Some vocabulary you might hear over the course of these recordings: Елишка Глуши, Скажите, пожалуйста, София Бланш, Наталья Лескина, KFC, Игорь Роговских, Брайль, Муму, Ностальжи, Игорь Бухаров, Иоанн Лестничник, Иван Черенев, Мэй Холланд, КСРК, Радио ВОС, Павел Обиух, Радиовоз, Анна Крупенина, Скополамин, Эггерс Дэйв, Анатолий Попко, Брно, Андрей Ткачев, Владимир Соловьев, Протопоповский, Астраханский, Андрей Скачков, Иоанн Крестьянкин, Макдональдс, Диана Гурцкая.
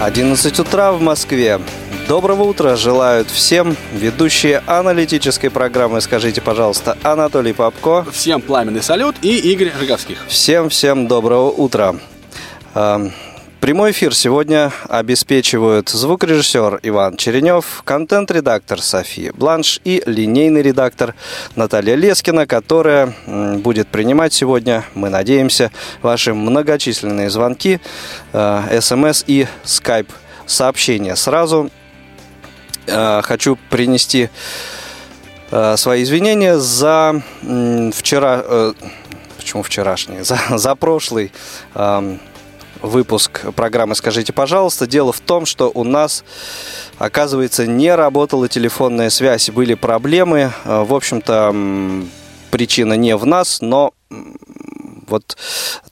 Одиннадцать утра в Москве. Доброго утра желают всем ведущие аналитической программы «Скажите, пожалуйста», Анатолий Попко. Всем пламенный салют и Игорь Роговских. Всем-всем доброго утра. Прямой эфир сегодня обеспечивают звукорежиссер Иван Черенев, контент-редактор София Бланш и линейный редактор Наталья Лескина, которая будет принимать сегодня, мы надеемся, ваши многочисленные звонки, СМС и скайп-сообщения. Сразу хочу принести свои извинения за прошлый выпуск программы «Скажите, пожалуйста». Дело в том, что у нас, оказывается, не работала телефонная связь, были проблемы. В общем-то, причина не в нас, но вот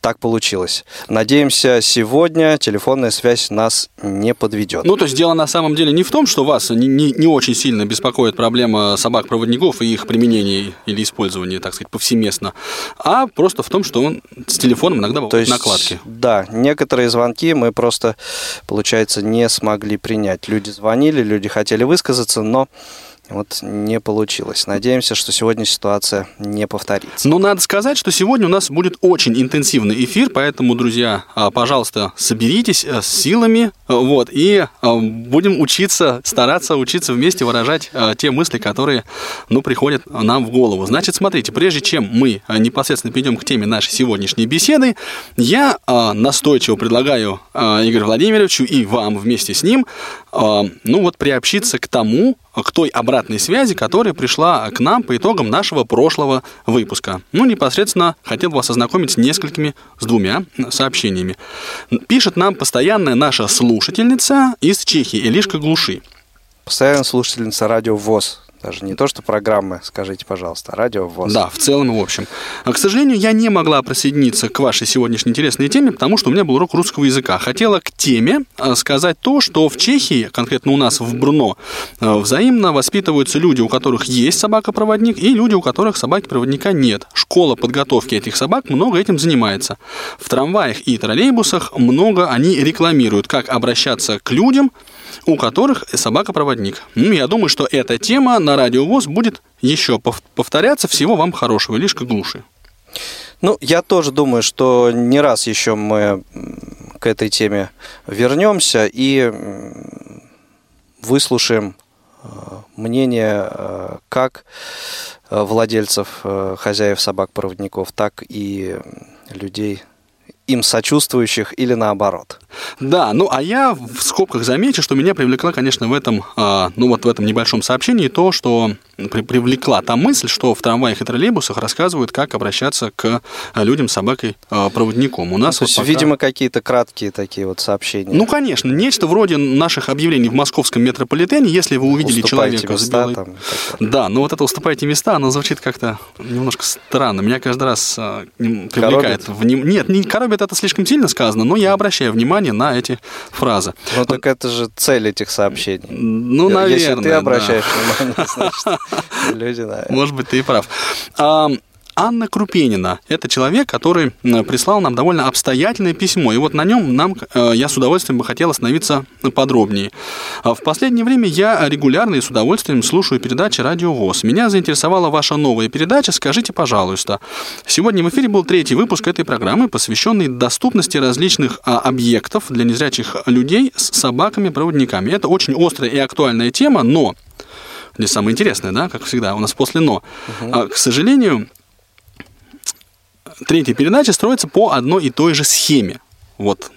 так получилось. Надеемся, сегодня телефонная связь нас не подведет. Ну, то есть дело на самом деле не в том, что вас не очень сильно беспокоит проблема собак-проводников и их применение или использование, так сказать, повсеместно, а просто в том, что он с телефоном иногда бывает накладки. Да, некоторые звонки мы просто, получается, не смогли принять. Люди звонили, люди хотели высказаться, но вот не получилось. Надеемся, что сегодня ситуация не повторится. Но надо сказать, что сегодня у нас будет очень интенсивный эфир, поэтому, друзья, пожалуйста, соберитесь с силами, вот, и будем стараться учиться вместе выражать те мысли, которые, приходят нам в голову. Значит, смотрите, прежде чем мы непосредственно перейдем к теме нашей сегодняшней беседы, я настойчиво предлагаю Игорю Владимировичу и вам вместе с ним, приобщиться к той обратной связи, которая пришла к нам по итогам нашего прошлого выпуска. Непосредственно хотел бы вас ознакомить с двумя сообщениями. Пишет нам постоянная наша слушательница из Чехии, Елишка Глуши. Постоянная слушательница радио ВОС. Даже не то, что программы, скажите, пожалуйста, радио ВОС. Да, в целом и в общем. К сожалению, я не могла присоединиться к вашей сегодняшней интересной теме, потому что у меня был урок русского языка. Хотела к теме сказать то, что в Чехии, конкретно у нас в Брно, взаимно воспитываются люди, у которых есть собака-проводник, и люди, у которых собаки-проводника нет. Школа подготовки этих собак много этим занимается. В трамваях и троллейбусах много они рекламируют, как обращаться к людям, у которых собака-проводник. Я думаю, что эта тема на радио ВОС будет еще повторяться. Всего вам хорошего, Елишка Глуши. Я тоже думаю, что не раз еще мы к этой теме вернемся и выслушаем мнение как владельцев, хозяев собак-проводников, так и людей, им сочувствующих или наоборот. Да, а я в скобках замечу, что меня привлекла, конечно, в этом небольшом сообщении то, что привлекла та мысль, что в трамваях и троллейбусах рассказывают, как обращаться к людям с собакой-проводником. У нас пока... видимо, какие-то краткие такие сообщения. Конечно, нечто вроде наших объявлений в московском метрополитене, если вы увидели уступайте человека места, с белой... там, да, вот это «уступайте места», оно звучит как-то немножко странно. Меня каждый раз привлекает... Нет, не коробит, это слишком сильно сказано, но я обращаю внимание на эти фразы. Так это же цель этих сообщений. Наверное. Если ты обращаешь внимание, значит, люди, наверное. Может быть, ты и прав. Анна Крупенина – это человек, который прислал нам довольно обстоятельное письмо, и на нем я с удовольствием бы хотел остановиться подробнее. В последнее время я регулярно и с удовольствием слушаю передачи «Радио ВОС». Меня заинтересовала ваша новая передача «Скажите, пожалуйста». Сегодня в эфире был 3-й выпуск этой программы, посвященный доступности различных объектов для незрячих людей с собаками-проводниками. Это очень острая и актуальная тема, но, здесь самое интересное, да, как всегда, у нас после «но». Угу. К сожалению... 3-я передача строится по одной и той же схеме.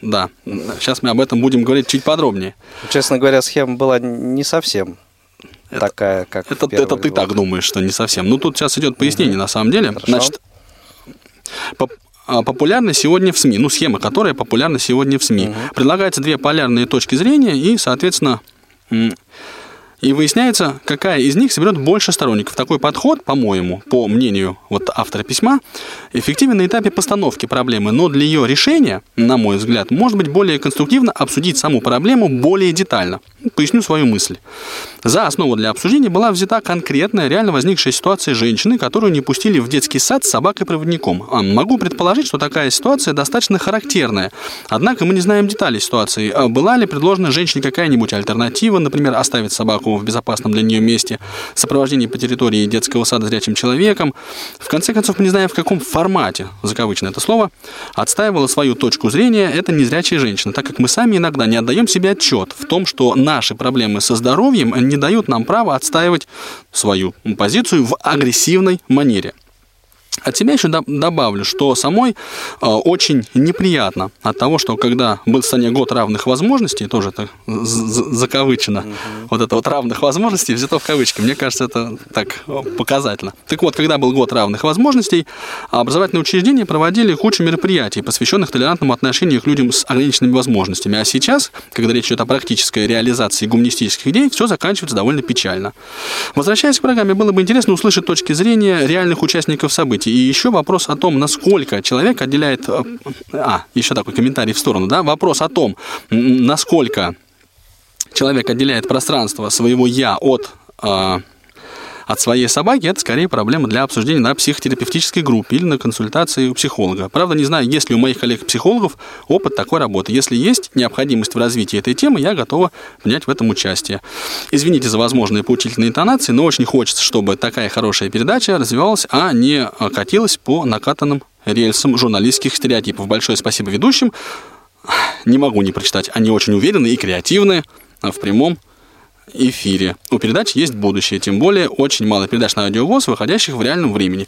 Да. Сейчас мы об этом будем говорить чуть подробнее. Честно говоря, схема была не совсем такая, как это в первый год. Ты так думаешь, что не совсем. Тут сейчас идет пояснение, на самом деле. Хорошо. Значит, популярны сегодня в СМИ, ну, схема, которая популярна сегодня в СМИ. Uh-huh. Предлагаются две полярные точки зрения, и, соответственно, и выясняется, какая из них соберет больше сторонников. Такой подход, по-моему, по мнению вот автора письма, эффективен на этапе постановки проблемы, но для ее решения, на мой взгляд, может быть более конструктивно обсудить саму проблему более детально. Поясню свою мысль. За основу для обсуждения была взята конкретная, реально возникшая ситуация женщины, которую не пустили в детский сад с собакой-проводником. Могу предположить, что такая ситуация достаточно характерная. Однако мы не знаем деталей ситуации. Была ли предложена женщине какая-нибудь альтернатива, например, оставить собаку в безопасном для нее месте, сопровождение по территории детского сада зрячим человеком. В конце концов, мы не знаем, в каком формате, закавычное это слово, отстаивала свою точку зрения эта незрячая женщина, так как мы сами иногда не отдаем себе отчет в том, что наши проблемы со здоровьем не дают нам права отстаивать свою позицию в агрессивной манере. От себя еще добавлю, что самой очень неприятно от того, что когда был в стране год равных возможностей, тоже это закавычено, вот это вот равных возможностей взято в кавычки, мне кажется, это так показательно. Так вот, когда был год равных возможностей, образовательные учреждения проводили кучу мероприятий, посвященных толерантному отношению к людям с ограниченными возможностями. А сейчас, когда речь идет о практической реализации гуманистических идей, все заканчивается довольно печально. Возвращаясь к программе, было бы интересно услышать точки зрения реальных участников событий. И еще вопрос о том, насколько человек отделяет... еще такой комментарий в сторону, да? Вопрос о том, насколько человек отделяет пространство своего «я» от своей собаки, это скорее проблема для обсуждения на психотерапевтической группе или на консультации у психолога. Правда, не знаю, есть ли у моих коллег-психологов опыт такой работы. Если есть необходимость в развитии этой темы, я готова принять в этом участие. Извините за возможные поучительные интонации, но очень хочется, чтобы такая хорошая передача развивалась, а не катилась по накатанным рельсам журналистских стереотипов. Большое спасибо ведущим. Не могу не прочитать. Они очень уверенные и креативные в прямом эфире. У передач есть будущее, тем более очень мало передач на Радиовоз, выходящих в реальном времени.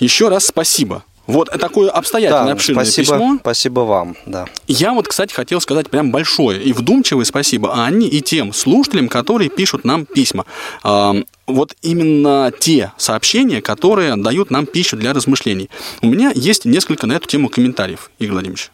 Еще раз спасибо. Вот такое обстоятельное, да, обширное письмо. Спасибо вам, да. Я вот, кстати, хотел сказать прям большое и вдумчивое спасибо Анне и тем слушателям, которые пишут нам письма. Вот именно те сообщения, которые дают нам пищу для размышлений. У меня есть несколько на эту тему комментариев, Игорь Владимирович.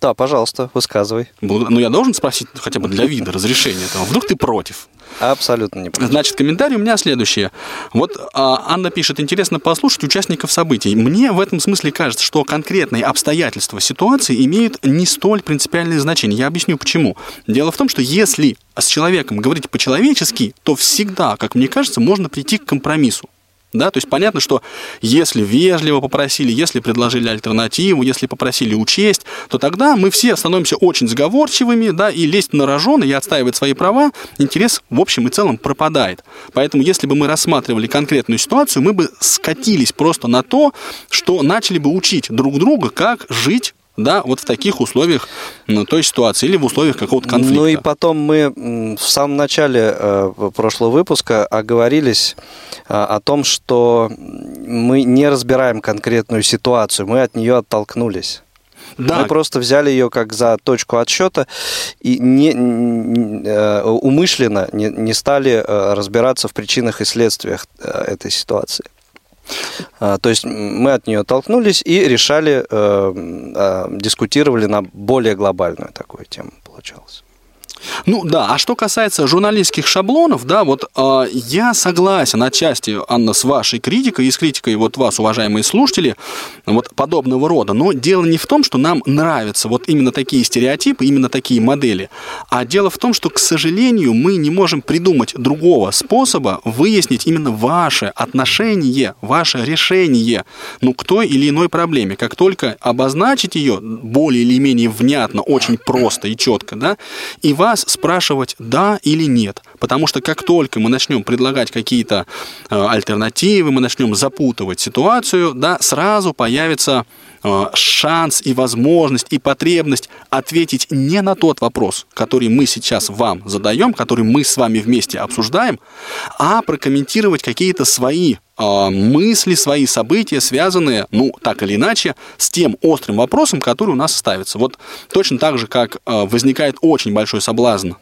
Да, пожалуйста, высказывай. Ну, я должен спросить хотя бы для вида разрешения этого. Вдруг ты против? Абсолютно не против. Значит, комментарии у меня следующие. Вот Анна пишет: интересно послушать участников событий. Мне в этом смысле кажется, что конкретные обстоятельства ситуации имеют не столь принципиальное значение. Я объясню почему. Дело в том, что если с человеком говорить по-человечески, то всегда, как мне кажется, можно прийти к компромиссу. Да, то есть понятно, что если вежливо попросили, если предложили альтернативу, если попросили учесть, то тогда мы все становимся очень сговорчивыми, да, и лезть на рожон и отстаивать свои права, интерес в общем и целом пропадает. Поэтому если бы мы рассматривали конкретную ситуацию, мы бы скатились просто на то, что начали бы учить друг друга, как жить, да, вот в таких условиях, ну, той ситуации или в условиях какого-то конфликта. Ну и потом мы в самом начале прошлого выпуска оговорились о том, что мы не разбираем конкретную ситуацию, мы от нее оттолкнулись. Да. Мы просто взяли ее как за точку отсчета и умышленно не стали разбираться в причинах и следствиях этой ситуации. То есть мы от нее оттолкнулись и решали, дискутировали на более глобальную такую тему, получалось. Ну да, а что касается журналистских шаблонов, да, вот я согласен отчасти, Анна, с вашей критикой и с критикой вот вас, уважаемые слушатели, вот подобного рода, но дело не в том, что нам нравятся вот именно такие стереотипы, именно такие модели, а дело в том, что, к сожалению, мы не можем придумать другого способа выяснить именно ваше отношение, ваше решение, ну, к той или иной проблеме. Как только обозначить ее более или менее внятно, очень просто и четко, да, и вас спрашивать «да» или «нет». Потому что как только мы начнем предлагать какие-то альтернативы, мы начнем запутывать ситуацию, да, сразу появится шанс и возможность и потребность ответить не на тот вопрос, который мы сейчас вам задаем, который мы с вами вместе обсуждаем, а прокомментировать какие-то свои мысли, свои события, связанные, ну, так или иначе, с тем острым вопросом, который у нас ставится. Вот точно так же, как возникает очень большой соблазн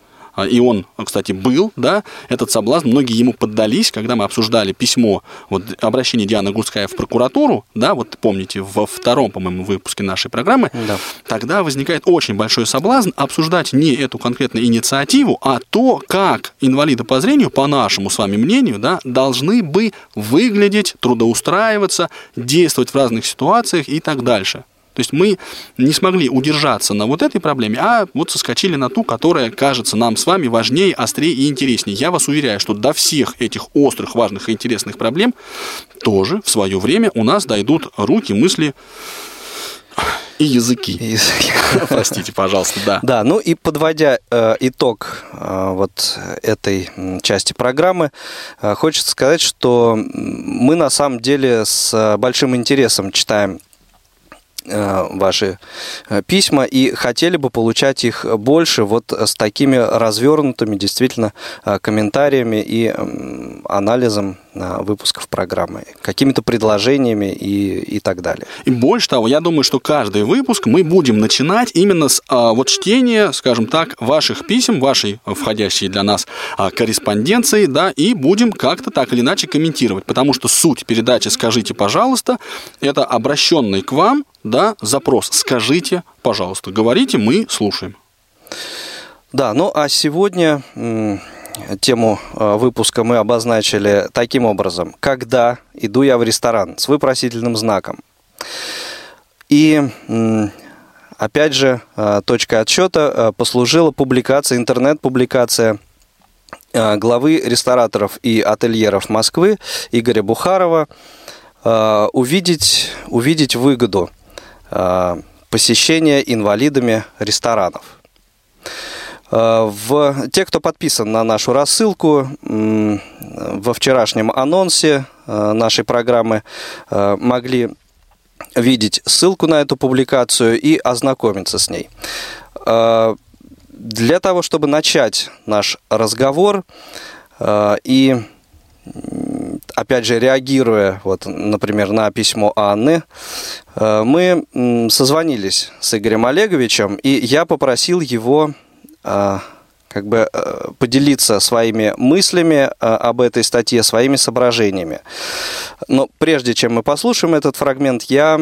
и он, кстати, был, да, этот соблазн, многие ему поддались, когда мы обсуждали письмо, вот, обращение Дианы Гурцкая в прокуратуру, да, вот помните, во втором, по-моему, выпуске нашей программы, да. Тогда возникает очень большой соблазн обсуждать не эту конкретную инициативу, а то, как инвалиды по зрению, по нашему с вами мнению, да, должны бы выглядеть, трудоустраиваться, действовать в разных ситуациях и так дальше. То есть мы не смогли удержаться на вот этой проблеме, а вот соскочили на ту, которая кажется нам с вами важнее, острее и интереснее. Я вас уверяю, что до всех этих острых, важных и интересных проблем тоже в свое время у нас дойдут руки, мысли и языки. Простите, пожалуйста, да. Да, ну и подводя итог вот этой части программы, хочется сказать, что мы на самом деле с большим интересом читаем ваши письма и хотели бы получать их больше вот с такими развернутыми действительно комментариями и анализом выпусков программы, какими-то предложениями и так далее. И больше того, я думаю, что каждый выпуск мы будем начинать именно с вот чтения, скажем так, ваших писем, вашей входящей для нас корреспонденции, да, и будем как-то так или иначе комментировать, потому что суть передачи «Скажите, пожалуйста», это обращенный к вам, да, запрос «Скажите, пожалуйста». Говорите, мы слушаем. Да, ну а сегодня тему выпуска мы обозначили таким образом. «Когда иду я в ресторан?» с вопросительным знаком. И опять же, точкой отсчета послужила публикация, интернет-публикация главы рестораторов и ательеров Москвы Игоря Бухарова «Увидеть выгоду посещения инвалидами ресторанов». Те, кто подписан на нашу рассылку, во вчерашнем анонсе нашей программы могли видеть ссылку на эту публикацию и ознакомиться с ней. Для того, чтобы начать наш разговор и, опять же, реагируя, вот, например, на письмо Анны, мы созвонились с Игорем Олеговичем, и я попросил его как бы поделиться своими мыслями об этой статье, своими соображениями. Но прежде чем мы послушаем этот фрагмент, я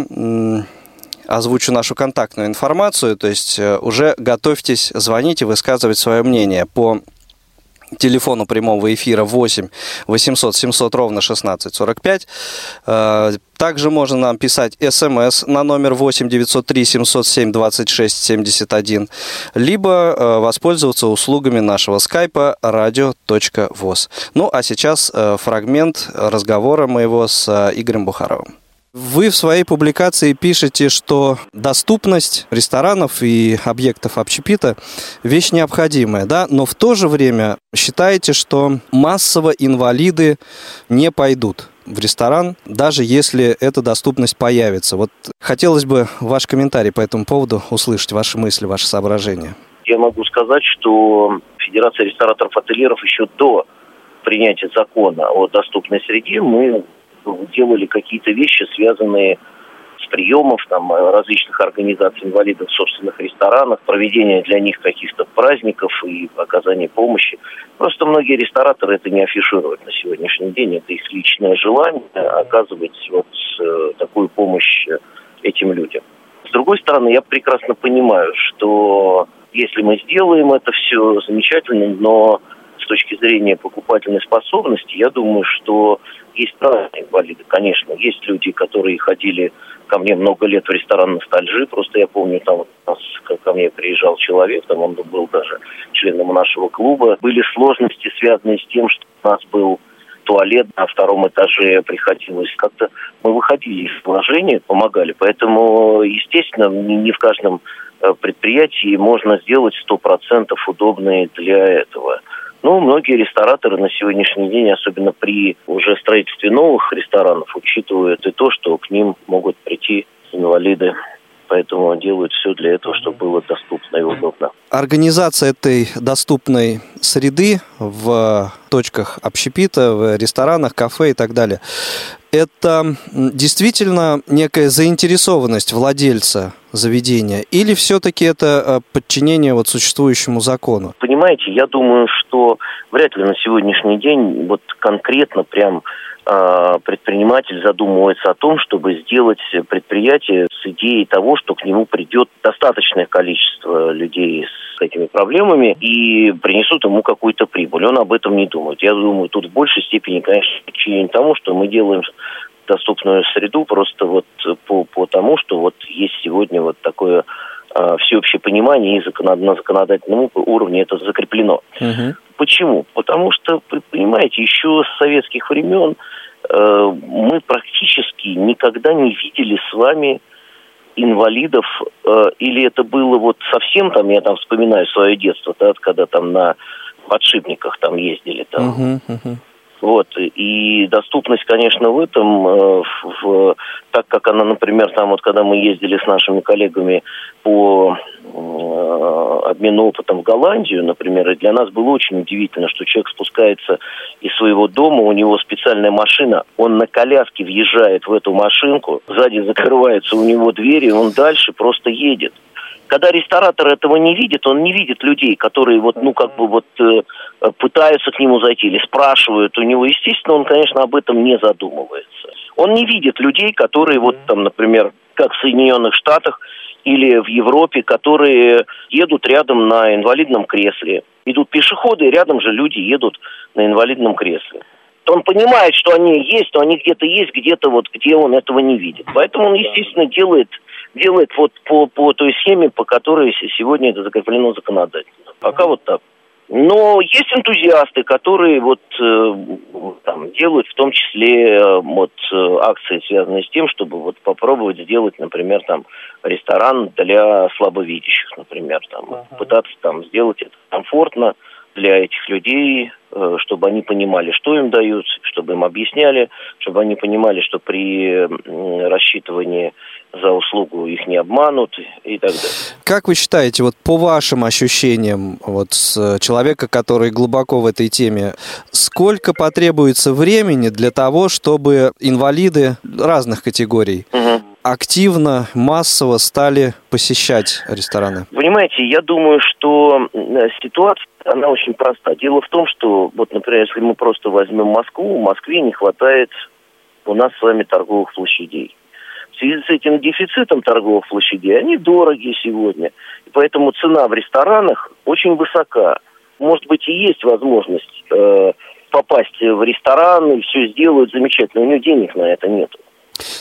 озвучу нашу контактную информацию, то есть уже готовьтесь звонить и высказывать свое мнение по телефону прямого эфира 8 800 700 ровно 1645. Также можно нам писать СМС на номер 8 903 707 26 71, либо воспользоваться услугами нашего скайпа radio.voz. Ну, а сейчас фрагмент разговора моего с Игорем Бухаровым. Вы в своей публикации пишете, что доступность ресторанов и объектов общепита – вещь необходимая, да? Но в то же время считаете, что массово инвалиды не пойдут в ресторан, даже если эта доступность появится. Вот хотелось бы ваш комментарий по этому поводу услышать, ваши мысли, ваши соображения. Я могу сказать, что Федерация рестораторов-ательеров еще до принятия закона о доступной среде мы делали какие-то вещи, связанные с приемом там, различных организаций инвалидов в собственных ресторанах, проведение для них каких-то праздников и оказание помощи. Просто многие рестораторы это не афишируют на сегодняшний день. Это их личное желание оказывать вот такую помощь этим людям. С другой стороны, я прекрасно понимаю, что если мы сделаем это все замечательно, но с точки зрения покупательной способности, я думаю, что есть разные инвалиды, конечно. Есть люди, которые ходили ко мне много лет в ресторан «Ностальжи». Просто я помню, там у нас ко мне приезжал человек, там он был даже членом нашего клуба. Были сложности, связанные с тем, что у нас был туалет на втором этаже, приходилось как-то... Мы выходили из положения, помогали. Поэтому, естественно, не в каждом предприятии можно сделать 100% удобные для этого. Ну, многие рестораторы на сегодняшний день, особенно при уже строительстве новых ресторанов, учитывают и то, что к ним могут прийти инвалиды. Поэтому делают все для этого, чтобы было доступно и удобно. Организация этой доступной среды в точках общепита, в ресторанах, кафе и так далее – это действительно некая заинтересованность владельца заведения? Или все-таки это подчинение вот существующему закону? Понимаете, я думаю, что вряд ли на сегодняшний день вот конкретно прям предприниматель задумывается о том, чтобы сделать предприятие с идеей того, что к нему придет достаточное количество людей с этими проблемами и принесут ему какую-то прибыль. Он об этом не думает. Я думаю, тут в большей степени, конечно, причинен тому, что мы делаем доступную среду просто вот по тому, что вот есть сегодня вот такое всеобщее понимание и на законодательном уровне это закреплено. Угу. Почему? Потому что, понимаете, еще с советских времен мы практически никогда не видели с вами инвалидов, или это было вот совсем, там, я там вспоминаю свое детство, да, когда там на подшипниках там ездили. Там. Uh-huh, uh-huh. Вот, и доступность, конечно, в этом, так как она, например, там вот когда мы ездили с нашими коллегами по обмену опытом в Голландию, например, и для нас было очень удивительно, что человек спускается из своего дома, у него специальная машина, он на коляске въезжает в эту машинку, сзади закрываются у него двери, он дальше просто едет. Когда ресторатор этого не видит, он не видит людей, которые вот, ну, как бы вот пытаются к нему зайти или спрашивают у него. Естественно, он, конечно, об этом не задумывается. Он не видит людей, которые вот там, например, как в Соединенных Штатах или в Европе, которые едут рядом на инвалидном кресле. Идут пешеходы, и рядом же люди едут на инвалидном кресле. Он понимает, что они есть, но они где-то есть, где-то вот, где он этого не видит. Поэтому он, естественно, делает вот по той схеме, по которой сегодня это закреплено законодательно. Пока вот так. Но есть энтузиасты, которые вот там делают в том числе вот акции, связанные с тем, чтобы вот попробовать сделать, например, там ресторан для слабовидящих, например, там пытаться там сделать это комфортно для этих людей, чтобы они понимали, что им дают, чтобы им объясняли, чтобы они понимали, что при рассчитывании за услугу их не обманут и так далее. Как вы считаете, вот по вашим ощущениям, вот с человека, который глубоко в этой теме, сколько потребуется времени для того, чтобы инвалиды разных категорий активно, массово стали посещать рестораны? Понимаете, я думаю, что ситуация, она очень проста. Дело в том, что, вот, например, если мы просто возьмем Москву, в Москве не хватает у нас с вами торговых площадей. В связи с этим дефицитом торговых площадей, они дорогие сегодня. И поэтому цена в ресторанах очень высока. Может быть, и есть возможность попасть в ресторан, и все сделают замечательно. У него денег на это нет.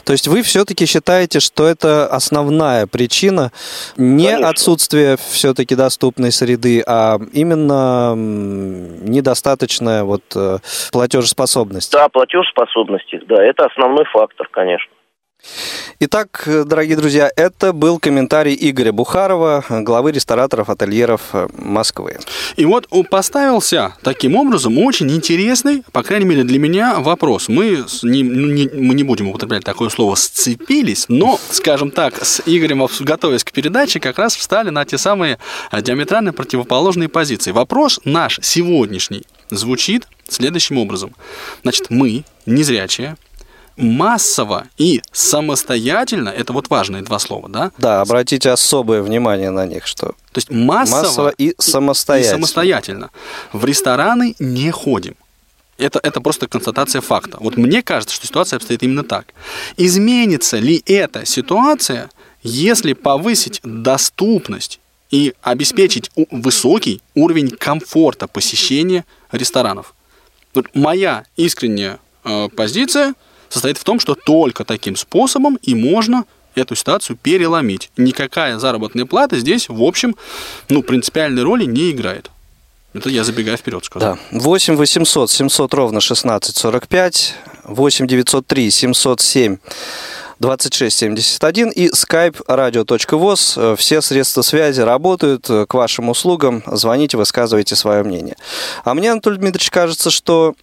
То есть вы все-таки считаете, что это основная причина не Конечно. Отсутствие все-таки доступной среды, а именно недостаточная вот платежеспособность? Да, платежеспособность, да, это основной фактор, конечно. Итак, дорогие друзья, это был комментарий Игоря Бухарова, главы рестораторов-ательеров Москвы. И вот поставился таким образом очень интересный, по крайней мере для меня, вопрос. Мы не будем употреблять такое слово «сцепились», но, скажем так, с Игорем, готовясь к передаче, как раз встали на те самые диаметрально противоположные позиции. Вопрос наш сегодняшний звучит следующим образом. Значит, мы, незрячие, массово и самостоятельно, это вот важные два слова, да? Да, обратите особое внимание на них, что... То есть массово и самостоятельно. И самостоятельно. В рестораны не ходим. Это просто констатация факта. Вот мне кажется, что ситуация обстоит именно так. Изменится ли эта ситуация, если повысить доступность и обеспечить высокий уровень комфорта посещения ресторанов? Вот моя искренняя позиция состоит в том, что только таким способом и можно эту ситуацию переломить. Никакая заработная плата здесь, в общем, принципиальной роли не играет. Это я забегаю вперед, сказал. Да. 8 800 700 ровно 1645, 8 903 707 2671 и skype radio.voz. Все средства связи работают к вашим услугам. Звоните, высказывайте свое мнение. А мне, Анатолий Дмитриевич, кажется, что...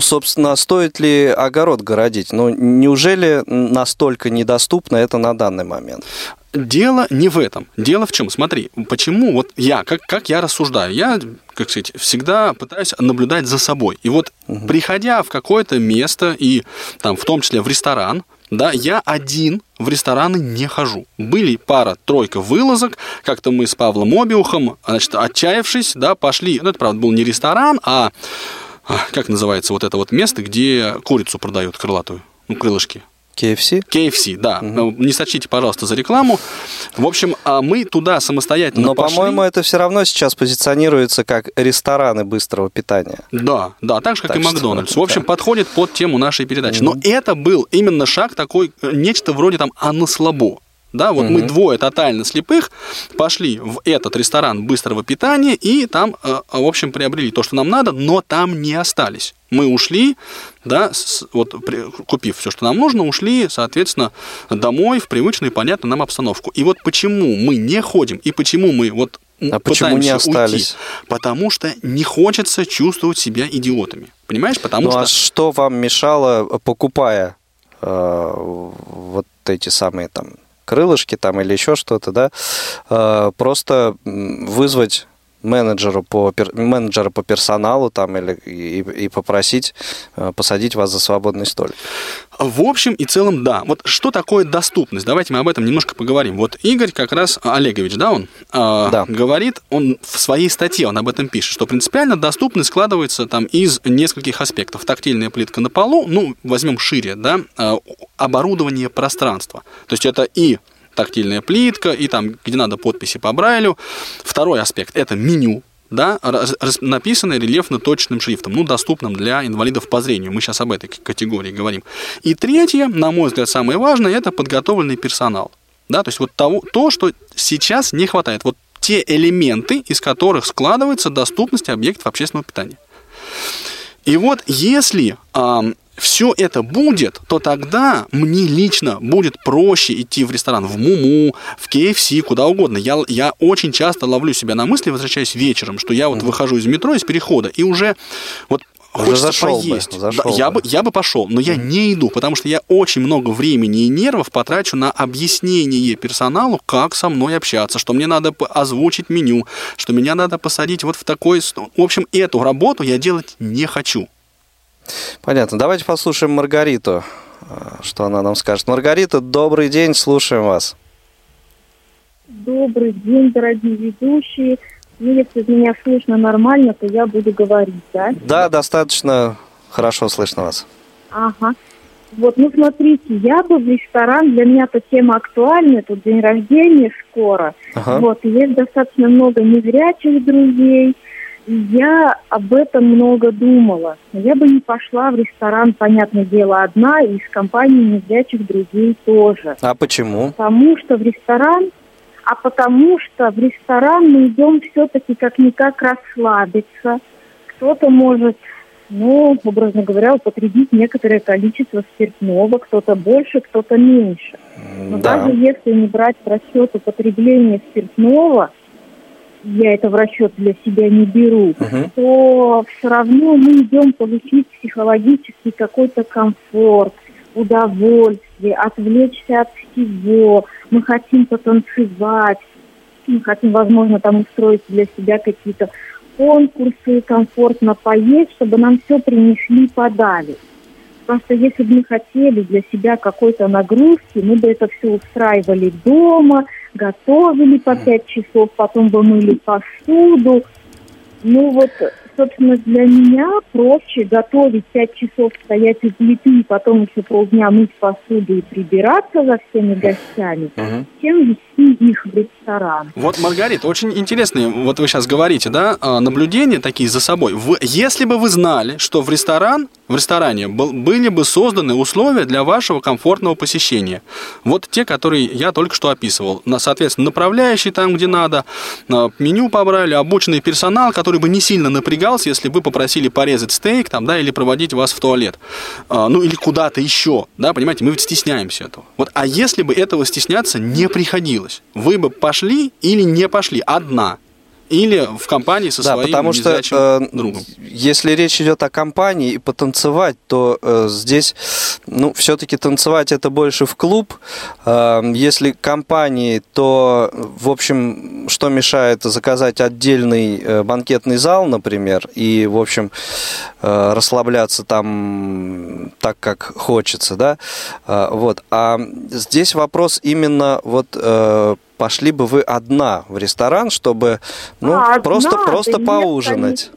собственно, стоит ли огород городить? Неужели настолько недоступно это на данный момент? Дело не в этом. Дело в чем? Смотри, почему вот я, как я рассуждаю, я, как сказать, всегда пытаюсь наблюдать за собой. И вот приходя в какое-то место, и там, в том числе в ресторан, Да, я один в рестораны не хожу. Были пара-тройка вылазок. Как-то мы с Павлом Обиухом, значит, отчаявшись, да, пошли. Ну, это, правда, был не ресторан, а как называется вот это вот место, где курицу продают крылатую, ну, крылышки. KFC? KFC, да. Угу. Не сочтите, пожалуйста, за рекламу. В общем, мы туда самостоятельно пошли. По-моему, это все равно сейчас позиционируется как рестораны быстрого питания. Да, да, так же, как так и Макдональдс. В общем, да, подходит под тему нашей передачи. Угу. Но это был именно шаг такой, нечто вроде там «а на слабо». Да, вот мы двое тотально слепых пошли в этот ресторан быстрого питания и там, в общем, приобрели то, что нам надо, но там не остались. Мы ушли, да, вот, купив все, что нам нужно, ушли, соответственно, домой в привычную и понятную нам обстановку. И вот почему мы не ходим и почему мы вот пытаемся уйти, потому что не хочется чувствовать себя идиотами, понимаешь? Потому что... А что вам мешало, покупая вот эти самые там крылышки там или еще что-то, да, просто вызвать менеджера по персоналу там, или, и попросить посадить вас за свободный столик? В общем и целом, да. Вот что такое доступность? Давайте мы об этом немножко поговорим. Вот Игорь как раз, Олегович, да, он да, говорит, он в своей статье, он об этом пишет, что принципиально доступность складывается там из нескольких аспектов. Тактильная плитка на полу, ну, возьмем шире, да, оборудование пространства. То есть это и тактильная плитка, и там, где надо, подписи по Брайлю. Второй аспект – это меню, да, написанное рельефно-точным шрифтом, ну, доступным для инвалидов по зрению. Мы сейчас об этой категории говорим. И третье, на мой взгляд, самое важное – это подготовленный персонал. Да, то есть вот то, что сейчас не хватает. Вот те элементы, из которых складывается доступность объектов общественного питания. И вот если... все это будет, то тогда мне лично будет проще идти в ресторан, в Муму, в KFC, куда угодно. Я очень часто ловлю себя на мысли, возвращаясь вечером, что я вот выхожу из метро, из перехода, и уже вот хочется поесть. Да, я бы пошел, но я не иду, потому что я очень много времени и нервов потрачу на объяснение персоналу, как со мной общаться, что мне надо озвучить меню, что меня надо посадить вот в такой... В общем, эту работу я делать не хочу. Понятно. Давайте послушаем Маргариту, что она нам скажет. Маргарита, добрый день, слушаем вас. Добрый день, дорогие ведущие. Ну, если меня слышно нормально, то я буду говорить, да? Да, достаточно хорошо слышно вас. Ага. Вот, ну, смотрите, я бы в ресторан, для меня эта тема актуальна, тут день рождения скоро. Ага. Вот, и есть достаточно много незрячих друзей. Я об этом много думала. Я бы не пошла в ресторан, понятное дело, одна, и с компанией незрячих друзей тоже. А почему? Потому что в ресторан мы идем все-таки как-никак расслабиться. Кто-то может, ну, образно говоря, употребить некоторое количество спиртного, кто-то больше, кто-то меньше. Но даже если не брать в расчет употребление спиртного, я это в расчет для себя не беру, то все равно мы идем получить психологический какой-то комфорт, удовольствие, отвлечься от всего. Мы хотим потанцевать, мы хотим, возможно, там устроить для себя какие-то конкурсы, комфортно поесть, чтобы нам все принесли, подали. Просто если бы мы хотели для себя какой-то нагрузки, мы бы это все устраивали дома, готовили по 5 часов, потом бы мыли посуду. Ну вот, собственно, для меня проще готовить 5 часов, стоять у плиты и потом еще полдня мыть посуду и прибираться за всеми гостями, чем вести их в ресторан. Вот, Маргарита, очень интересные, вот вы сейчас говорите, да, наблюдения такие за собой. Если бы вы знали, что в ресторане были бы созданы условия для вашего комфортного посещения. Вот те, которые я только что описывал. Соответственно, направляющие там, где надо, меню побрали, обученный персонал, который бы не сильно напрягался, если бы попросили порезать стейк там, да, или проводить вас в туалет. Ну, или куда-то еще. Да, понимаете, мы ведь стесняемся этого. Вот, а если бы этого стесняться не приходилось, вы бы пошли или не пошли одна. Или в компании со своим незрячим другом. Если речь идет о компании и потанцевать, то здесь, ну, все-таки танцевать это больше в клуб. Если компании, то, в общем, что мешает заказать отдельный банкетный зал, например, и, в общем, расслабляться там так, как хочется, да? Вот. А здесь вопрос именно вот... Пошли бы вы одна в ресторан, чтобы просто поужинать?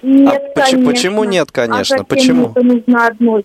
Нет, конечно. Почему нет, конечно? Почему? Нужно одной.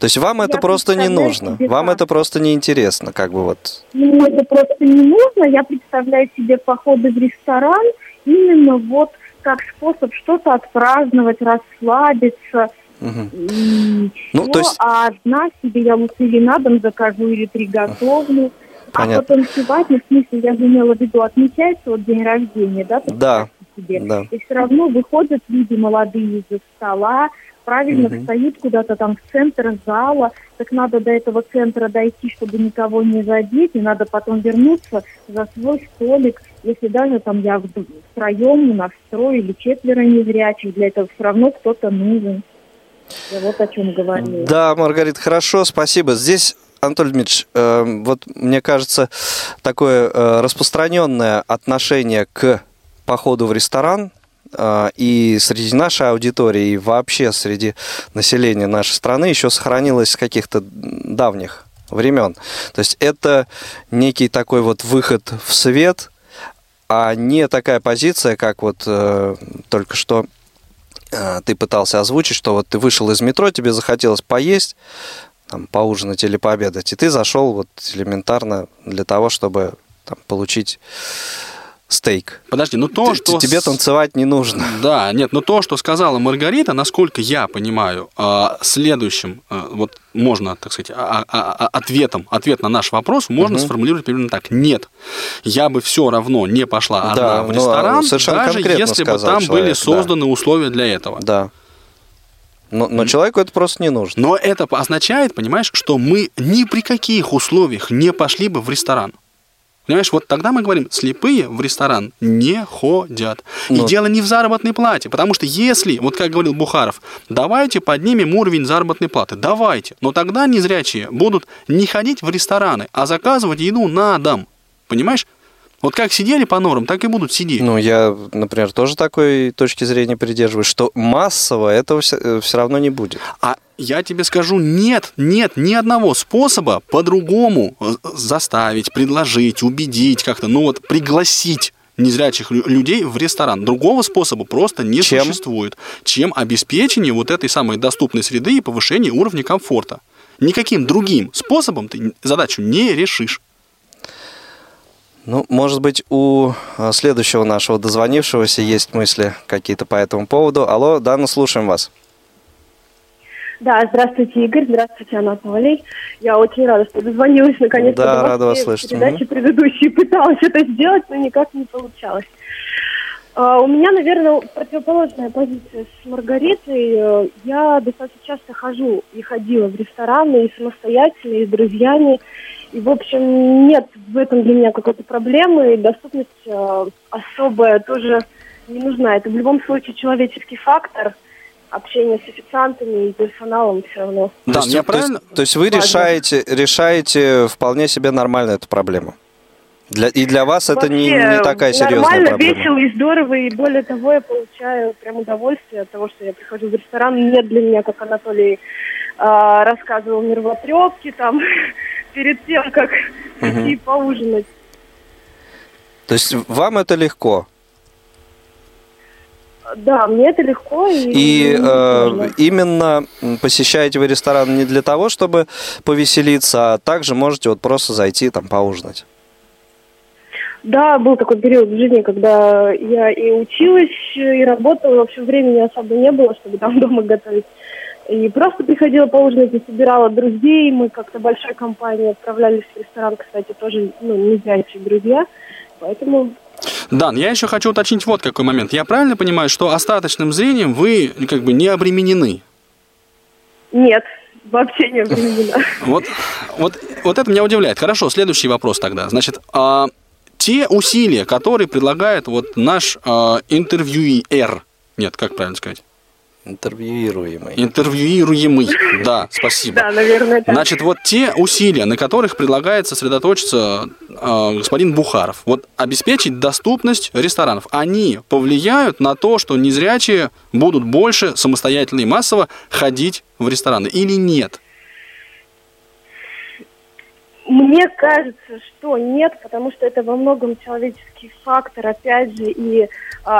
То есть вам это просто не нужно? Себя. Вам это просто не интересно, как бы вот? Ну, это просто не нужно. Я представляю себе походы в ресторан именно вот как способ что-то отпраздновать, расслабиться. Угу. Ну, то есть... А одна себе я лучше или на дом закажу, или приготовлю. Понятно. А потом сегодня, в смысле, я имела в виду, отмечается вот день рождения, да? Да, да. И все равно выходят люди молодые из-за стола, правильно встают куда-то там в центр зала, так надо до этого центра дойти, чтобы никого не задеть, и надо потом вернуться за свой столик, если даже там я втроем, нас трое или четверо незрячих, для этого все равно кто-то нужен. Я вот о чем говорила. Да, Маргарита, хорошо, спасибо. Здесь... Анатолий Дмитриевич, вот мне кажется, такое распространенное отношение к походу в ресторан и среди нашей аудитории, и вообще среди населения нашей страны еще сохранилось с каких-то давних времен. То есть это некий такой вот выход в свет, а не такая позиция, как вот только что ты пытался озвучить, что вот ты вышел из метро, тебе захотелось поесть, там, поужинать или пообедать, и ты зашел вот элементарно для того, чтобы там, получить стейк. Подожди, ну то, что... Тебе танцевать не нужно. Да, нет, но то, что сказала Маргарита, насколько я понимаю, следующим, вот можно, так сказать, ответ на наш вопрос можно сформулировать примерно так. Нет, я бы все равно не пошла одна в ресторан, даже если бы там были созданы условия для этого. Да. Но человеку это просто не нужно. Но это означает, понимаешь, что мы ни при каких условиях не пошли бы в ресторан. Понимаешь, вот тогда мы говорим, слепые в ресторан не ходят. Но. И дело не в заработной плате, потому что если, вот как говорил Бухаров, давайте поднимем уровень заработной платы, давайте, но тогда незрячие будут не ходить в рестораны, а заказывать еду на дом, понимаешь? Вот как сидели по норам, так и будут сидеть. Ну, я, например, тоже такой точки зрения придерживаюсь, что массово этого все равно не будет. А я тебе скажу, нет ни одного способа по-другому заставить, предложить, убедить как-то, ну вот пригласить незрячих людей в ресторан. Другого способа просто не существует, чем обеспечение вот этой самой доступной среды и повышение уровня комфорта. Никаким другим способом ты задачу не решишь. Ну, может быть, у следующего нашего дозвонившегося есть мысли какие-то по этому поводу. Алло, Дана, слушаем вас. Да, здравствуйте, Игорь, здравствуйте, Анатолий. Я очень рада, что дозвонилась наконец-то. Да, рада вас слышать. Передачи предыдущие пыталась это сделать, но никак не получалось. У меня, наверное, противоположная позиция с Маргаритой. Я достаточно часто хожу и ходила в рестораны, и самостоятельно, и с друзьями. И, в общем, нет в этом для меня какой-то проблемы, и доступность особая тоже не нужна. Это в любом случае человеческий фактор, общение с официантами и персоналом все равно. Да, я правильно? То есть вы решаете вполне себе нормально эту проблему? Для вас вообще это не такая серьезная проблема? Нормально, весело и здорово, и более того, я получаю прям удовольствие от того, что я прихожу в ресторан. Нет для меня, как Анатолий рассказывал, нервотрепки там... перед тем, как идти поужинать. То есть вам это легко? Да, мне это легко. И именно посещаете вы ресторан не для того, чтобы повеселиться, а также можете вот просто зайти там поужинать. Да, был такой период в жизни, когда я и училась, и работала, в общем, времени особо не было, чтобы там дома готовить. И просто приходила поужинать, и собирала друзей, мы как-то большой компанией отправлялись в ресторан, кстати, тоже, незрячие друзья, поэтому... Дан, я еще хочу уточнить вот какой момент. Я правильно понимаю, что остаточным зрением вы как бы не обременены? Нет, вообще не обременена. Вот это меня удивляет. Хорошо, следующий вопрос тогда. Значит, те усилия, которые предлагает вот наш интервьюер. Нет, как правильно сказать? Интервьюируемый. Интервьюируемый, да, спасибо. Да, наверное, да. Значит, вот те усилия, на которых предлагает сосредоточиться господин Бухаров, вот обеспечить доступность ресторанов, они повлияют на то, что незрячие будут больше самостоятельно и массово ходить в рестораны или нет? Мне кажется, что нет, потому что это во многом человеческий фактор, опять же, и,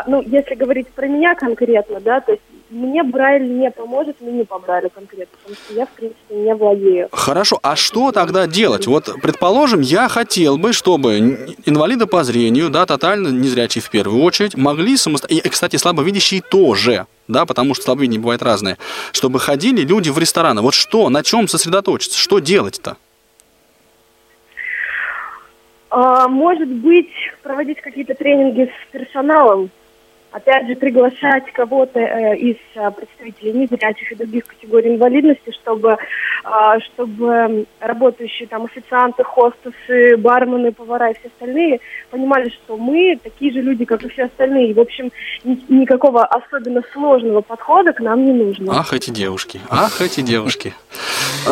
ну, если говорить про меня конкретно, да, то есть мне Брайль не поможет, мне не по Брайлю конкретно, потому что я, в принципе, не владею. Хорошо, а что тогда делать? Вот, предположим, я хотел бы, чтобы инвалиды по зрению, да, тотально незрячие в первую очередь, могли самостоятельно, и, кстати, слабовидящие тоже, да, потому что слабовидение бывает разное, чтобы ходили люди в рестораны. Вот что, на чем сосредоточиться, что делать-то? Может быть, проводить какие-то тренинги с персоналом, опять же, приглашать кого-то из представителей незрячих и других категорий инвалидности, чтобы работающие там официанты, хостесы, бармены, повара и все остальные понимали, что мы такие же люди, как и все остальные. В общем, никакого особенно сложного подхода к нам не нужно. Ах, эти девушки, ах, эти девушки.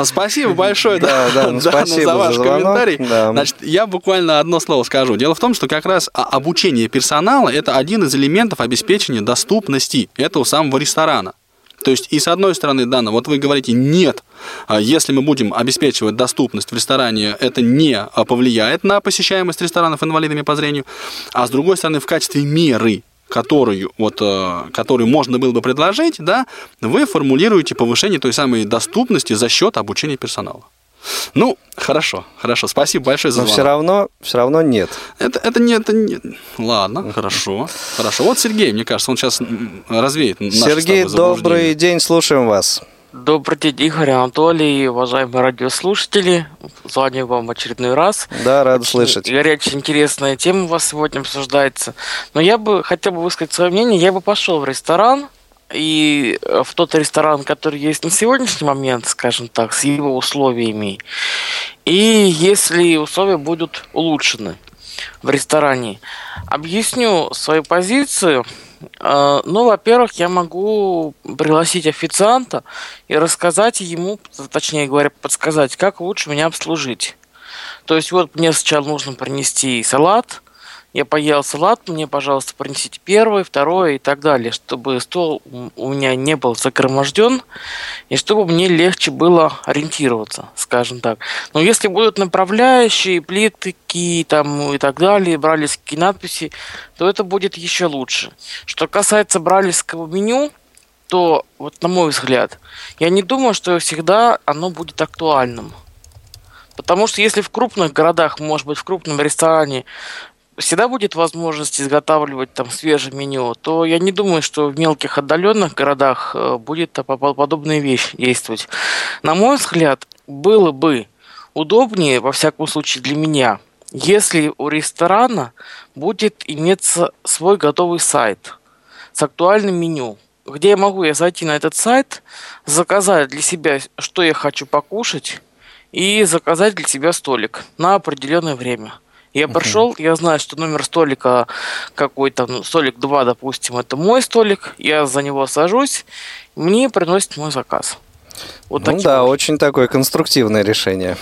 Спасибо большое, Дана, за ваш комментарий. Значит, я буквально одно слово скажу. Дело в том, что как раз обучение персонала – это один из элементов обеспечения доступности этого самого ресторана. То есть, и с одной стороны, Дана, вот вы говорите, нет, если мы будем обеспечивать доступность в ресторане, это не повлияет на посещаемость ресторанов инвалидами по зрению, а с другой стороны, в качестве меры, которую можно было бы предложить, да, вы формулируете повышение той самой доступности за счет обучения персонала. Ну, хорошо, спасибо большое за звонок. Но все равно нет. Это нет. Ладно, хорошо. Вот Сергей, мне кажется, он сейчас развеет наши заблуждения. Сергей, добрый день, слушаем вас. Добрый день, Игорь, Анатолий, уважаемые радиослушатели. Звоню вам в очередной раз. Да, рад слышать. Игорь, очень интересная тема у вас сегодня обсуждается. Но я бы хотел бы высказать свое мнение. Я бы пошел в ресторан, и в тот ресторан, который есть на сегодняшний момент, скажем так, с его условиями. И если условия будут улучшены в ресторане. Объясню свою позицию. Ну, во-первых, я могу пригласить официанта и рассказать ему, точнее говоря, подсказать, как лучше меня обслужить. То есть, вот мне сначала нужно принести салат, я поел салат, мне, пожалуйста, принесите первое, второе и так далее, чтобы стол у меня не был загроможден и чтобы мне легче было ориентироваться, скажем так. Но если будут направляющие, плитки там, и так далее, брайлевские надписи, то это будет еще лучше. Что касается брайлевского меню, то, вот на мой взгляд, я не думаю, что всегда оно будет актуальным. Потому что если в крупных городах, может быть, в крупном ресторане всегда будет возможность изготавливать там свежее меню, то я не думаю, что в мелких отдаленных городах будет подобная вещь действовать. На мой взгляд, было бы удобнее, во всяком случае для меня, если у ресторана будет иметься свой готовый сайт с актуальным меню, где я могу зайти на этот сайт, заказать для себя, что я хочу покушать, и заказать для себя столик на определенное время. Я пришел, я знаю, что номер столика какой-то, ну, столик 2, допустим, это мой столик, я за него сажусь, мне приносит мой заказ. Вот, ну да, очень такое конструктивное решение.